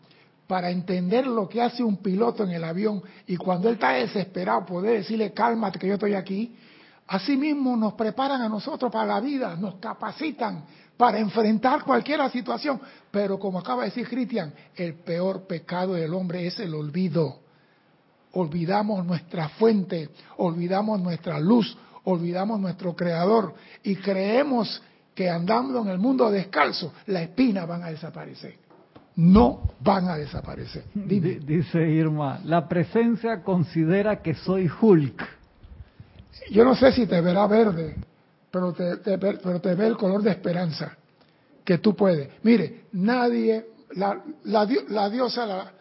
para entender lo que hace un piloto en el avión y cuando él está desesperado poder decirle, cálmate que yo estoy aquí, así mismo nos preparan a nosotros para la vida, nos capacitan para enfrentar cualquier situación. Pero como acaba de decir Cristian, el peor pecado del hombre es el olvido. Olvidamos nuestra fuente, olvidamos nuestra luz, olvidamos nuestro creador y creemos que andando en el mundo descalzo, las espinas van a desaparecer. No van a desaparecer. Dime. Dice Irma, la presencia considera que soy Hulk. Yo no sé si te verá verde, pero te, te, pero te ve el color de esperanza que tú puedes. Mire, nadie, la, la, la diosa... La,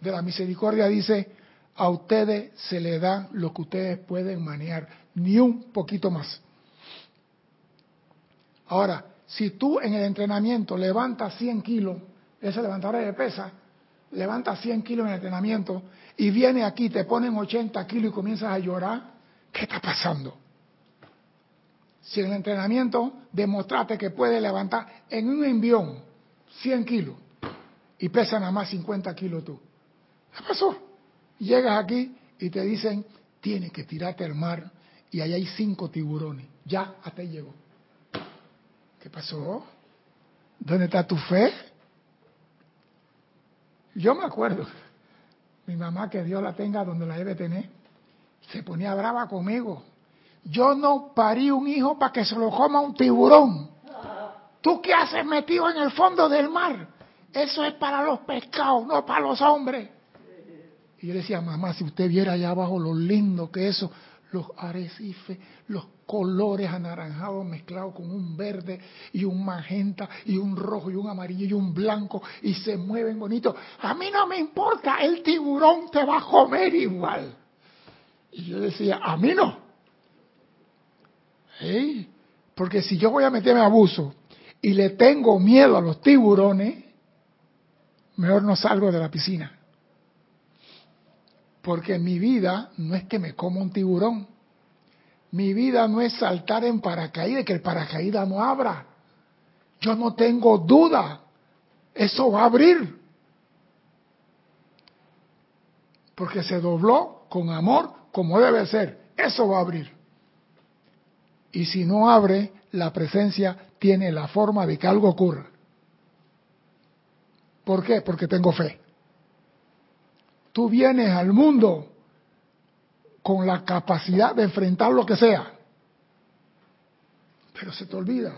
de la misericordia dice, a ustedes se les da lo que ustedes pueden manejar, ni un poquito más. Ahora, si tú en el entrenamiento levantas cien kilos, ese levantador de pesas, levanta cien kilos en el entrenamiento, y viene aquí, te ponen ochenta kilos y comienzas a llorar, ¿qué está pasando? Si en el entrenamiento demostraste que puedes levantar en un envión cien kilos, y pesa nada más cincuenta kilos tú, ¿qué pasó? Llegas aquí y te dicen, tienes que tirarte al mar y allá hay cinco tiburones. Ya, hasta ahí llegó. ¿Qué pasó? ¿Dónde está tu fe? Yo me acuerdo, mi mamá, que Dios la tenga donde la debe tener, se ponía brava conmigo. Yo no parí un hijo para que se lo coma un tiburón. ¿Tú qué haces metido en el fondo del mar? Eso es para los pescados, no para los hombres. Y yo decía, mamá, si usted viera allá abajo lo lindo que eso, los arrecifes, los colores anaranjados mezclados con un verde y un magenta y un rojo y un amarillo y un blanco y se mueven bonito. A mí no me importa, el tiburón te va a comer igual. Y yo decía, a mí no. ¿Sí? Porque si yo voy a meterme abuso y le tengo miedo a los tiburones, mejor no salgo de la piscina. Porque mi vida no es que me coma un tiburón. Mi vida no es saltar en paracaídas, que el paracaídas no abra. Yo no tengo duda. Eso va a abrir. Porque se dobló con amor, como debe ser. Eso va a abrir. Y si no abre, la presencia tiene la forma de que algo ocurra. ¿Por qué? Porque tengo fe. Tú vienes al mundo con la capacidad de enfrentar lo que sea, pero se te olvida.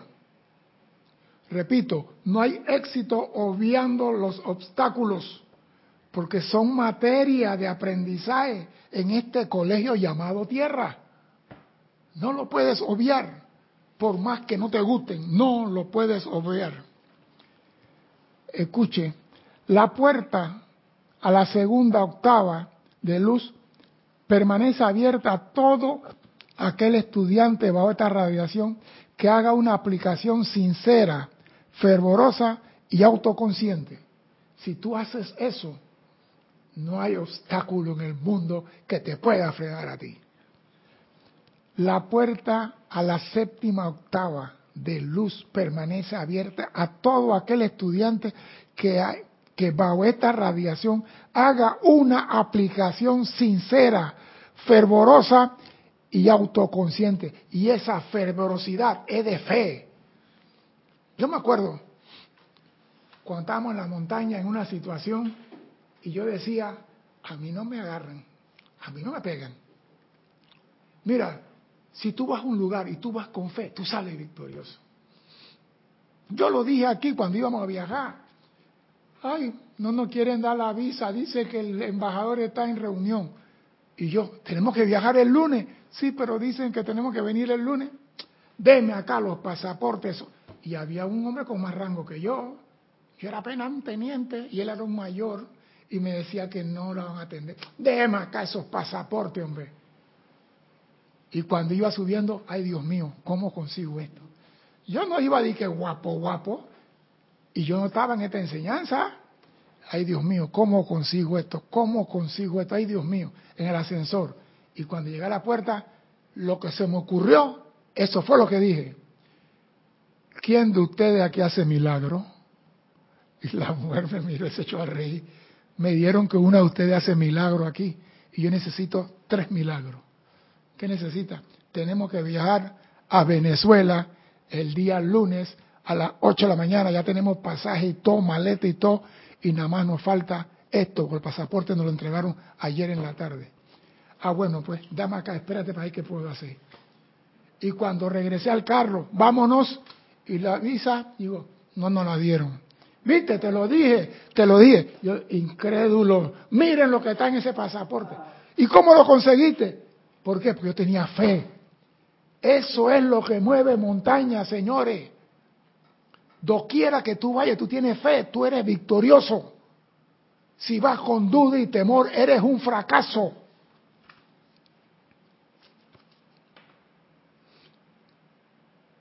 Repito, no hay éxito obviando los obstáculos, porque son materia de aprendizaje en este colegio llamado Tierra. No lo puedes obviar, por más que no te gusten, no lo puedes obviar. Escuche, la puerta a la segunda octava de luz permanece abierta a todo aquel estudiante bajo esta radiación que haga una aplicación sincera, fervorosa y autoconsciente. Si tú haces eso, no hay obstáculo en el mundo que te pueda frenar a ti. La puerta a la séptima octava de luz permanece abierta a todo aquel estudiante que, ha, que bajo esta radiación haga una aplicación sincera, fervorosa y autoconsciente. Y esa fervorosidad es de fe. Yo me acuerdo cuando estábamos en la montaña en una situación y yo decía, a mí no me agarran, a mí no me pegan. Mira, si tú vas a un lugar y tú vas con fe, tú sales victorioso. Yo lo dije aquí cuando íbamos a viajar. Ay, no nos quieren dar la visa, dice que el embajador está en reunión. Y yo, tenemos que viajar el lunes. Sí, pero dicen que tenemos que venir el lunes. Deme acá los pasaportes. Y había un hombre con más rango que yo. Yo era apenas un teniente y él era un mayor. Y me decía que no la van a atender. Deme acá esos pasaportes, hombre. Y cuando iba subiendo, ay Dios mío, ¿cómo consigo esto? Yo no iba a decir que guapo, guapo. Y yo no estaba en esta enseñanza. Ay Dios mío, ¿cómo consigo esto? ¿Cómo consigo esto? Ay Dios mío, en el ascensor. Y cuando llegué a la puerta, lo que se me ocurrió, eso fue lo que dije. ¿Quién de ustedes aquí hace milagro? Y la mujer me miró y se echó a reír. Me dieron que una de ustedes hace milagro aquí. Y yo necesito tres milagros. ¿Qué necesita? Tenemos que viajar a Venezuela el día lunes a las ocho de la mañana. Ya tenemos pasaje y todo, maleta y todo. Y nada más nos falta esto, porque el pasaporte nos lo entregaron ayer en la tarde. Ah, bueno, pues, dame acá, espérate para ver qué puedo hacer. Y cuando regresé al carro, vámonos. Y la visa, digo, no nos la dieron. ¿Viste? Te lo dije, te lo dije. Yo, incrédulo, miren lo que está en ese pasaporte. ¿Y cómo lo conseguiste? ¿Por qué? Porque yo tenía fe. Eso es lo que mueve montañas, señores. Doquiera que tú vayas, tú tienes fe, tú eres victorioso. Si vas con duda y temor, eres un fracaso.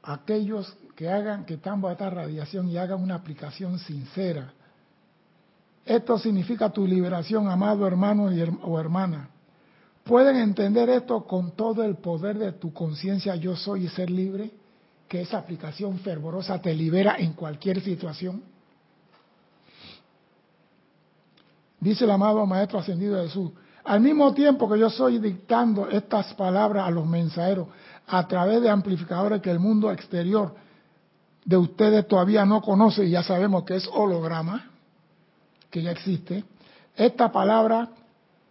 Aquellos que hagan, que están bajo esta radiación y hagan una aplicación sincera. Esto significa tu liberación, amado hermano y her- o hermana. ¿Pueden entender esto con todo el poder de tu conciencia, yo soy y ser libre? Que esa aplicación fervorosa te libera en cualquier situación. Dice el amado Maestro Ascendido Jesús, al mismo tiempo que yo soy dictando estas palabras a los mensajeros a través de amplificadores que el mundo exterior de ustedes todavía no conoce, y ya sabemos que es holograma, que ya existe, esta palabra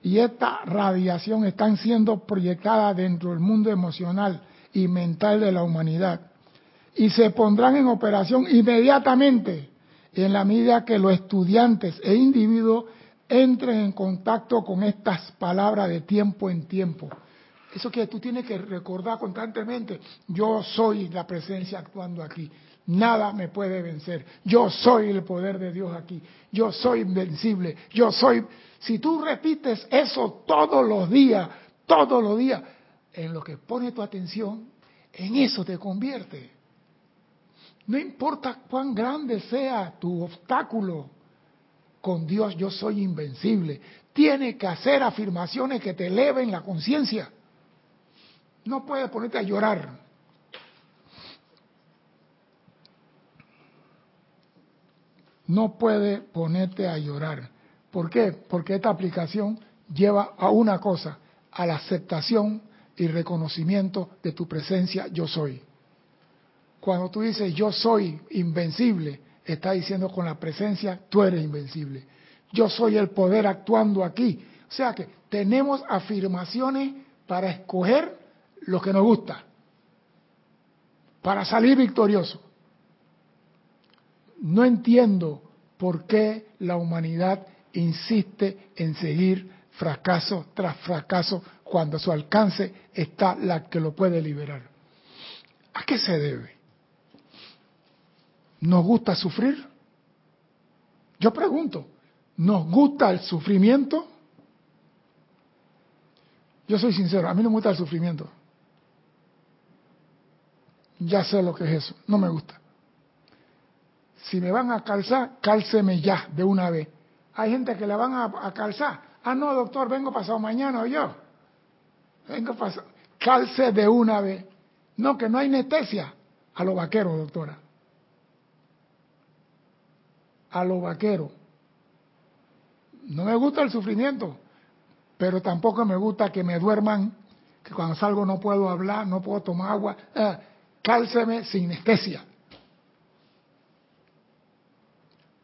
y esta radiación están siendo proyectadas dentro del mundo emocional y mental de la humanidad y se pondrán en operación inmediatamente en la medida que los estudiantes e individuos entren en contacto con estas palabras de tiempo en tiempo. Eso que tú tienes que recordar constantemente, yo soy la presencia actuando aquí, nada me puede vencer, yo soy el poder de Dios aquí, yo soy invencible, yo soy... Si tú repites eso todos los días, todos los días, en lo que pone tu atención, en eso te convierte. No importa cuán grande sea tu obstáculo, con Dios yo soy invencible. Tienes que hacer afirmaciones que te eleven la conciencia. No puedes ponerte a llorar. No puedes ponerte a llorar. ¿Por qué? Porque esta aplicación lleva a una cosa, a la aceptación y reconocimiento de tu presencia yo soy. Cuando tú dices yo soy invencible, estás diciendo con la presencia tú eres invencible. Yo soy el poder actuando aquí. O sea que tenemos afirmaciones para escoger lo que nos gusta, para salir victorioso. No entiendo por qué la humanidad insiste en seguir fracaso tras fracaso cuando a su alcance está la que lo puede liberar. ¿A qué se debe? ¿Nos gusta sufrir? Yo pregunto, ¿nos gusta el sufrimiento? Yo soy sincero, a mí no me gusta el sufrimiento. Ya sé lo que es eso, no me gusta. Si me van a calzar, cálceme ya de una vez. Hay gente que la van a, a calzar. Ah, no, doctor, vengo pasado mañana o yo. Vengo pasado. Calce de una vez. No, que no hay anestesia. A los vaqueros, doctora. A los vaqueros. No me gusta el sufrimiento, pero tampoco me gusta que me duerman, que cuando salgo no puedo hablar, no puedo tomar agua. Eh, cálceme sin anestesia.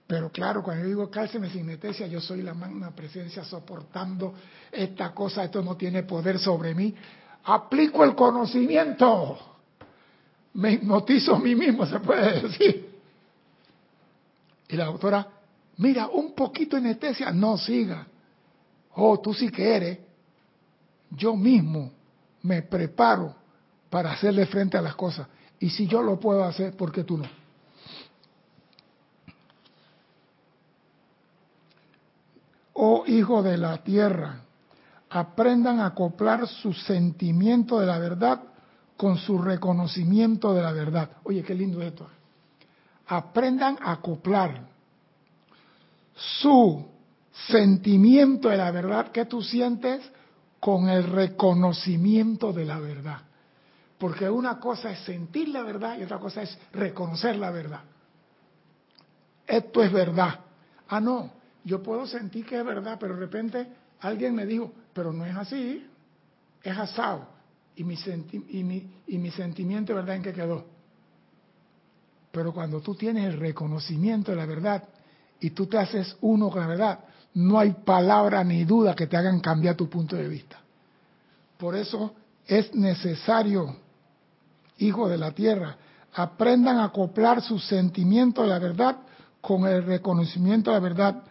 Pero claro, cuando yo digo cálceme sin anestesia, yo soy la magna presencia soportando esta cosa, esto no tiene poder sobre mí. Aplico el conocimiento. Me hipnotizo a mí mismo, se puede decir. Y la doctora, mira, un poquito de anestesia, no siga. Oh, tú sí que eres. Yo mismo me preparo para hacerle frente a las cosas. Y si yo lo puedo hacer, ¿por qué tú no? Oh, hijo de la tierra, aprendan a acoplar su sentimiento de la verdad con su reconocimiento de la verdad. Oye, qué lindo esto. Aprendan a acoplar su sentimiento de la verdad que tú sientes con el reconocimiento de la verdad. Porque una cosa es sentir la verdad y otra cosa es reconocer la verdad. Esto es verdad. Ah, no, yo puedo sentir que es verdad, pero de repente alguien me dijo, pero no es así, es asado. Y mi, senti- y mi, y mi sentimiento de verdad, ¿en qué quedó? Pero cuando tú tienes el reconocimiento de la verdad, y tú te haces uno con la verdad, no hay palabra ni duda que te hagan cambiar tu punto de vista. Por eso es necesario, hijo de la tierra, aprendan a acoplar su sentimiento de la verdad con el reconocimiento de la verdad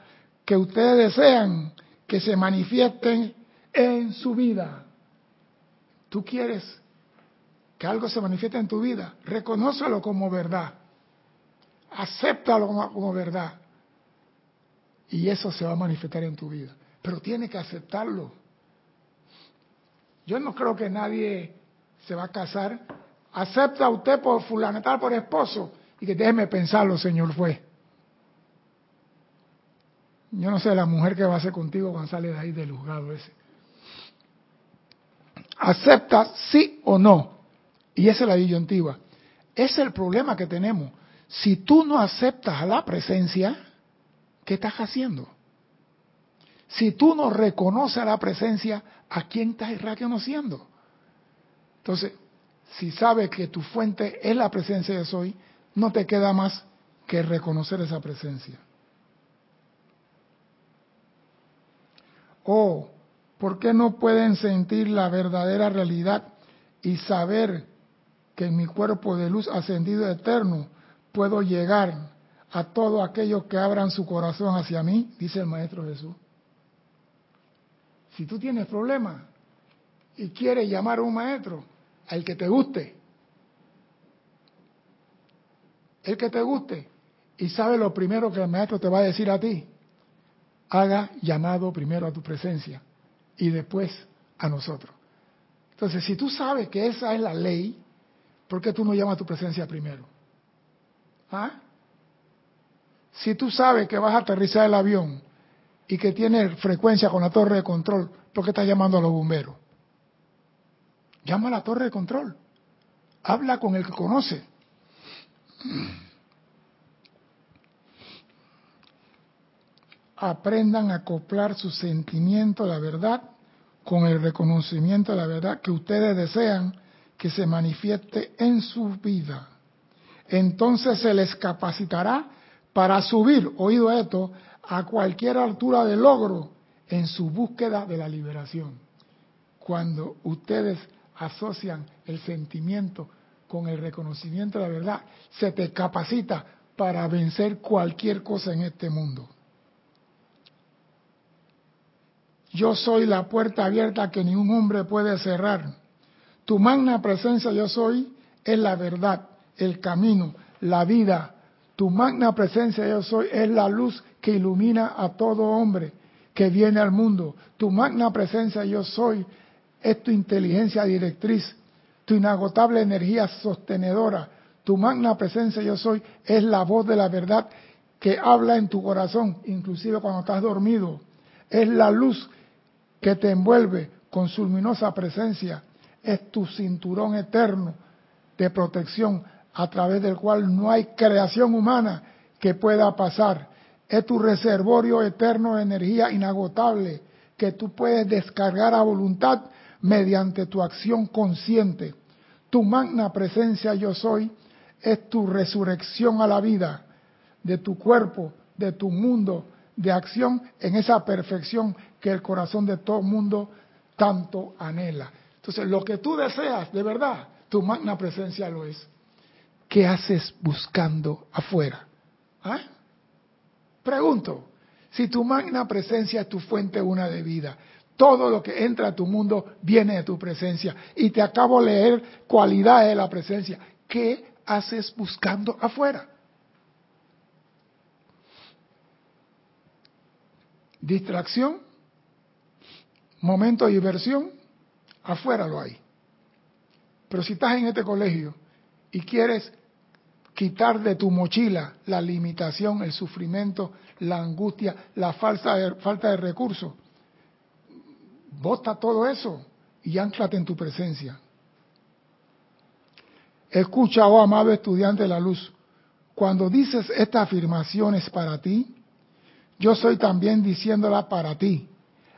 que ustedes desean que se manifiesten en su vida. Tú quieres que algo se manifieste en tu vida, reconócelo como verdad, acéptalo como, como verdad. Y eso se va a manifestar en tu vida. Pero tienes que aceptarlo. Yo no creo que nadie se va a casar. Acepta usted por fulanetal, por esposo. Y que déjeme pensarlo, señor juez. Yo no sé la mujer que va a hacer contigo cuando sale de ahí del juzgado ese. Acepta sí o no. Y esa es la disyuntiva. Ese es el problema que tenemos. Si tú no aceptas a la presencia, ¿qué estás haciendo? Si tú no reconoces a la presencia, ¿a quién estás reconociendo? Entonces, si sabes que tu fuente es la presencia de soy, no te queda más que reconocer esa presencia. Oh, ¿por qué no pueden sentir la verdadera realidad y saber que en mi cuerpo de luz ascendido eterno puedo llegar a todos aquellos que abran su corazón hacia mí? Dice el Maestro Jesús. Si tú tienes problemas y quieres llamar a un maestro, al que te guste, el que te guste, y sabe lo primero que el maestro te va a decir a ti, haga llamado primero a tu presencia y después a nosotros. Entonces, si tú sabes que esa es la ley, ¿por qué tú no llamas a tu presencia primero? ¿Ah? Si tú sabes que vas a aterrizar el avión y que tiene frecuencia con la torre de control, ¿por qué estás llamando a los bomberos? Llama a la torre de control. Habla con el que conoce. Aprendan a acoplar su sentimiento de la verdad con el reconocimiento de la verdad que ustedes desean que se manifieste en su vida. Entonces se les capacitará para subir, oído esto, a cualquier altura de logro en su búsqueda de la liberación. Cuando ustedes asocian el sentimiento con el reconocimiento de la verdad, se te capacita para vencer cualquier cosa en este mundo. Yo soy la puerta abierta que ningún hombre puede cerrar. Tu magna presencia yo soy es la verdad, el camino, la vida. Tu magna presencia yo soy es la luz que ilumina a todo hombre que viene al mundo. Tu magna presencia yo soy es tu inteligencia directriz, tu inagotable energía sostenedora. Tu magna presencia yo soy es la voz de la verdad que habla en tu corazón, inclusive cuando estás dormido. Es la luz que te envuelve con su luminosa presencia. Es tu cinturón eterno de protección, a través del cual no hay creación humana que pueda pasar. es tu reservorio eterno de energía inagotable que tú puedes descargar a voluntad mediante tu acción consciente. Tu magna presencia yo soy es tu resurrección a la vida de tu cuerpo, de tu mundo de acción en esa perfección que el corazón de todo mundo tanto anhela. Entonces, lo que tú deseas, de verdad, tu magna presencia lo es. ¿Qué haces buscando afuera? ¿Ah? Pregunto, si tu magna presencia es tu fuente una de vida, todo lo que entra a tu mundo viene de tu presencia. Y te acabo de leer cualidades de la presencia. ¿Qué haces buscando afuera? Distracción, momento de diversión, afuera lo hay. Pero si estás en este colegio y quieres quitar de tu mochila la limitación, el sufrimiento, la angustia, la falta de, falta de recursos, bota todo eso y ánclate en tu presencia. Escucha, oh amado estudiante de la luz, cuando dices estas afirmaciones para ti, yo soy también diciéndola para ti.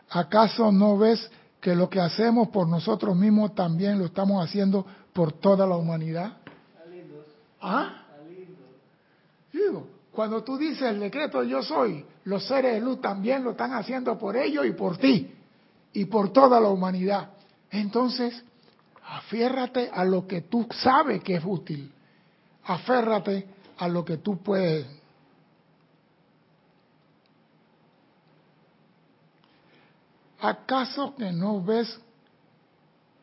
¿Acaso no ves que lo que hacemos por nosotros mismos también lo estamos haciendo por toda la humanidad? ¿Ah? Digo, cuando tú dices el decreto yo soy, los seres de luz también lo están haciendo por ellos y por ti, y por toda la humanidad. Entonces, afiérrate a lo que tú sabes que es útil. Aférrate a lo que tú puedes. ¿Acaso que no ves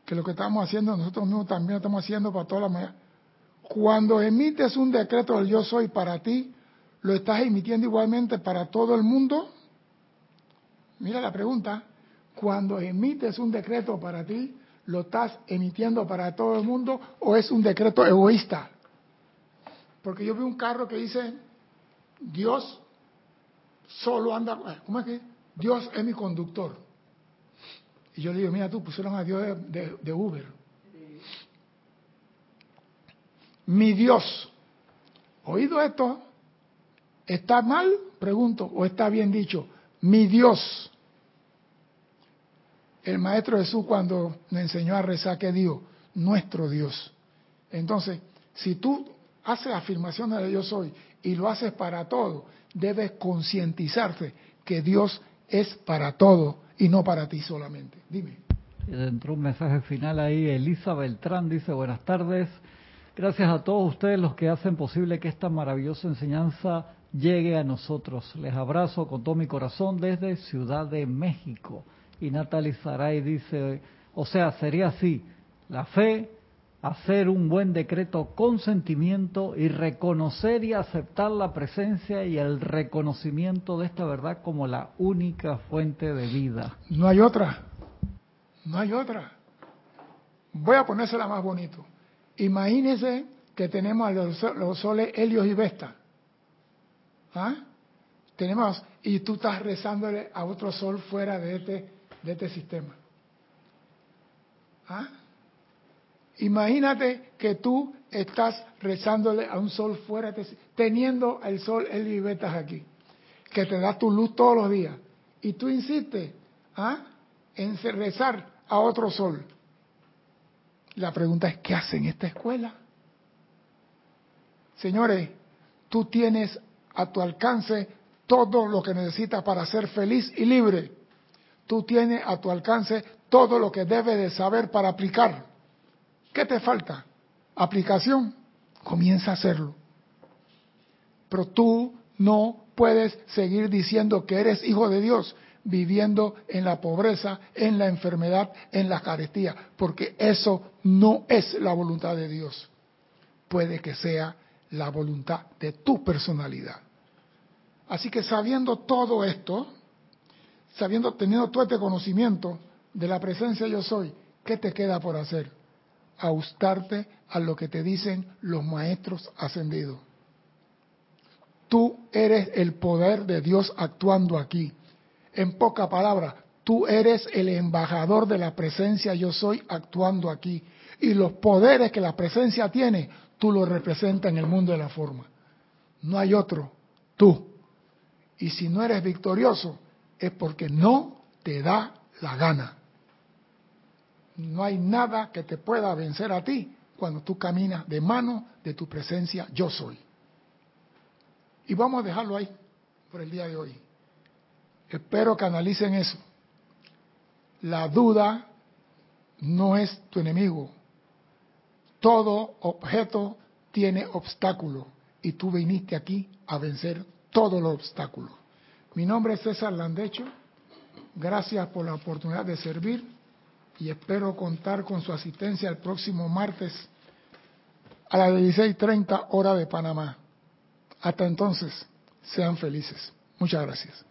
que lo que estamos haciendo nosotros mismos también lo estamos haciendo para toda la humanidad? Cuando emites un decreto del yo soy para ti, ¿lo estás emitiendo igualmente para todo el mundo? Mira la pregunta. Cuando emites un decreto para ti, ¿lo estás emitiendo para todo el mundo o es un decreto egoísta? Porque yo vi un carro que dice, Dios solo anda... ¿Cómo es que? Dios es mi conductor. Y yo le digo, mira tú, pusieron a Dios de, de, de Uber. Mi Dios, oído esto, ¿está mal? Pregunto, ¿o está bien dicho? Mi Dios. El Maestro Jesús cuando me enseñó a rezar, ¿qué dijo? Nuestro Dios. Entonces, si tú haces afirmaciones de yo soy y lo haces para todo, debes concientizarte que Dios es para todo y no para ti solamente. Dime. Entró un mensaje final ahí, Elisa Beltrán dice, buenas tardes. Gracias a todos ustedes los que hacen posible que esta maravillosa enseñanza llegue a nosotros. Les abrazo con todo mi corazón desde Ciudad de México. Y Natalie Saray dice, o sea, sería así, la fe, hacer un buen decreto con sentimiento y reconocer y aceptar la presencia y el reconocimiento de esta verdad como la única fuente de vida. No hay otra, no hay otra. Voy a ponérsela más bonito. Imagínense que tenemos a los, los soles Helios y Vesta. ¿Ah? Tenemos, y tú estás rezándole a otro sol fuera de este, de este sistema. ¿Ah? Imagínate que tú estás rezándole a un sol fuera de este, teniendo el sol Helios y Vesta aquí, que te da tu luz todos los días. Y tú insistes, ¿ah?, en rezar a otro sol. La pregunta es, ¿qué hacen en esta escuela? Señores, tú tienes a tu alcance todo lo que necesitas para ser feliz y libre. Tú tienes a tu alcance todo lo que debes de saber para aplicar. ¿Qué te falta? Aplicación. Comienza a hacerlo. Pero tú no puedes seguir diciendo que eres hijo de Dios, viviendo en la pobreza, en la enfermedad, en la carestía, porque eso no es la voluntad de Dios. Puede que sea la voluntad de tu personalidad. Así que sabiendo todo esto, sabiendo, teniendo todo este conocimiento de la presencia yo soy, ¿qué te queda por hacer? Ajustarte a lo que te dicen los maestros ascendidos. Tú eres el poder de Dios actuando aquí. En pocas palabras, tú eres el embajador de la presencia yo soy actuando aquí. Y los poderes que la presencia tiene, tú los representas en el mundo de la forma. No hay otro, tú. Y si no eres victorioso, es porque no te da la gana. No hay nada que te pueda vencer a ti cuando tú caminas de mano de tu presencia yo soy. Y vamos a dejarlo ahí por el día de hoy. Espero que analicen eso. La duda no es tu enemigo. Todo objeto tiene obstáculo y tú viniste aquí a vencer todos los obstáculos. Mi nombre es César Landecho. Gracias por la oportunidad de servir y espero contar con su asistencia el próximo martes a las dieciséis treinta hora de Panamá. Hasta entonces, sean felices. Muchas gracias.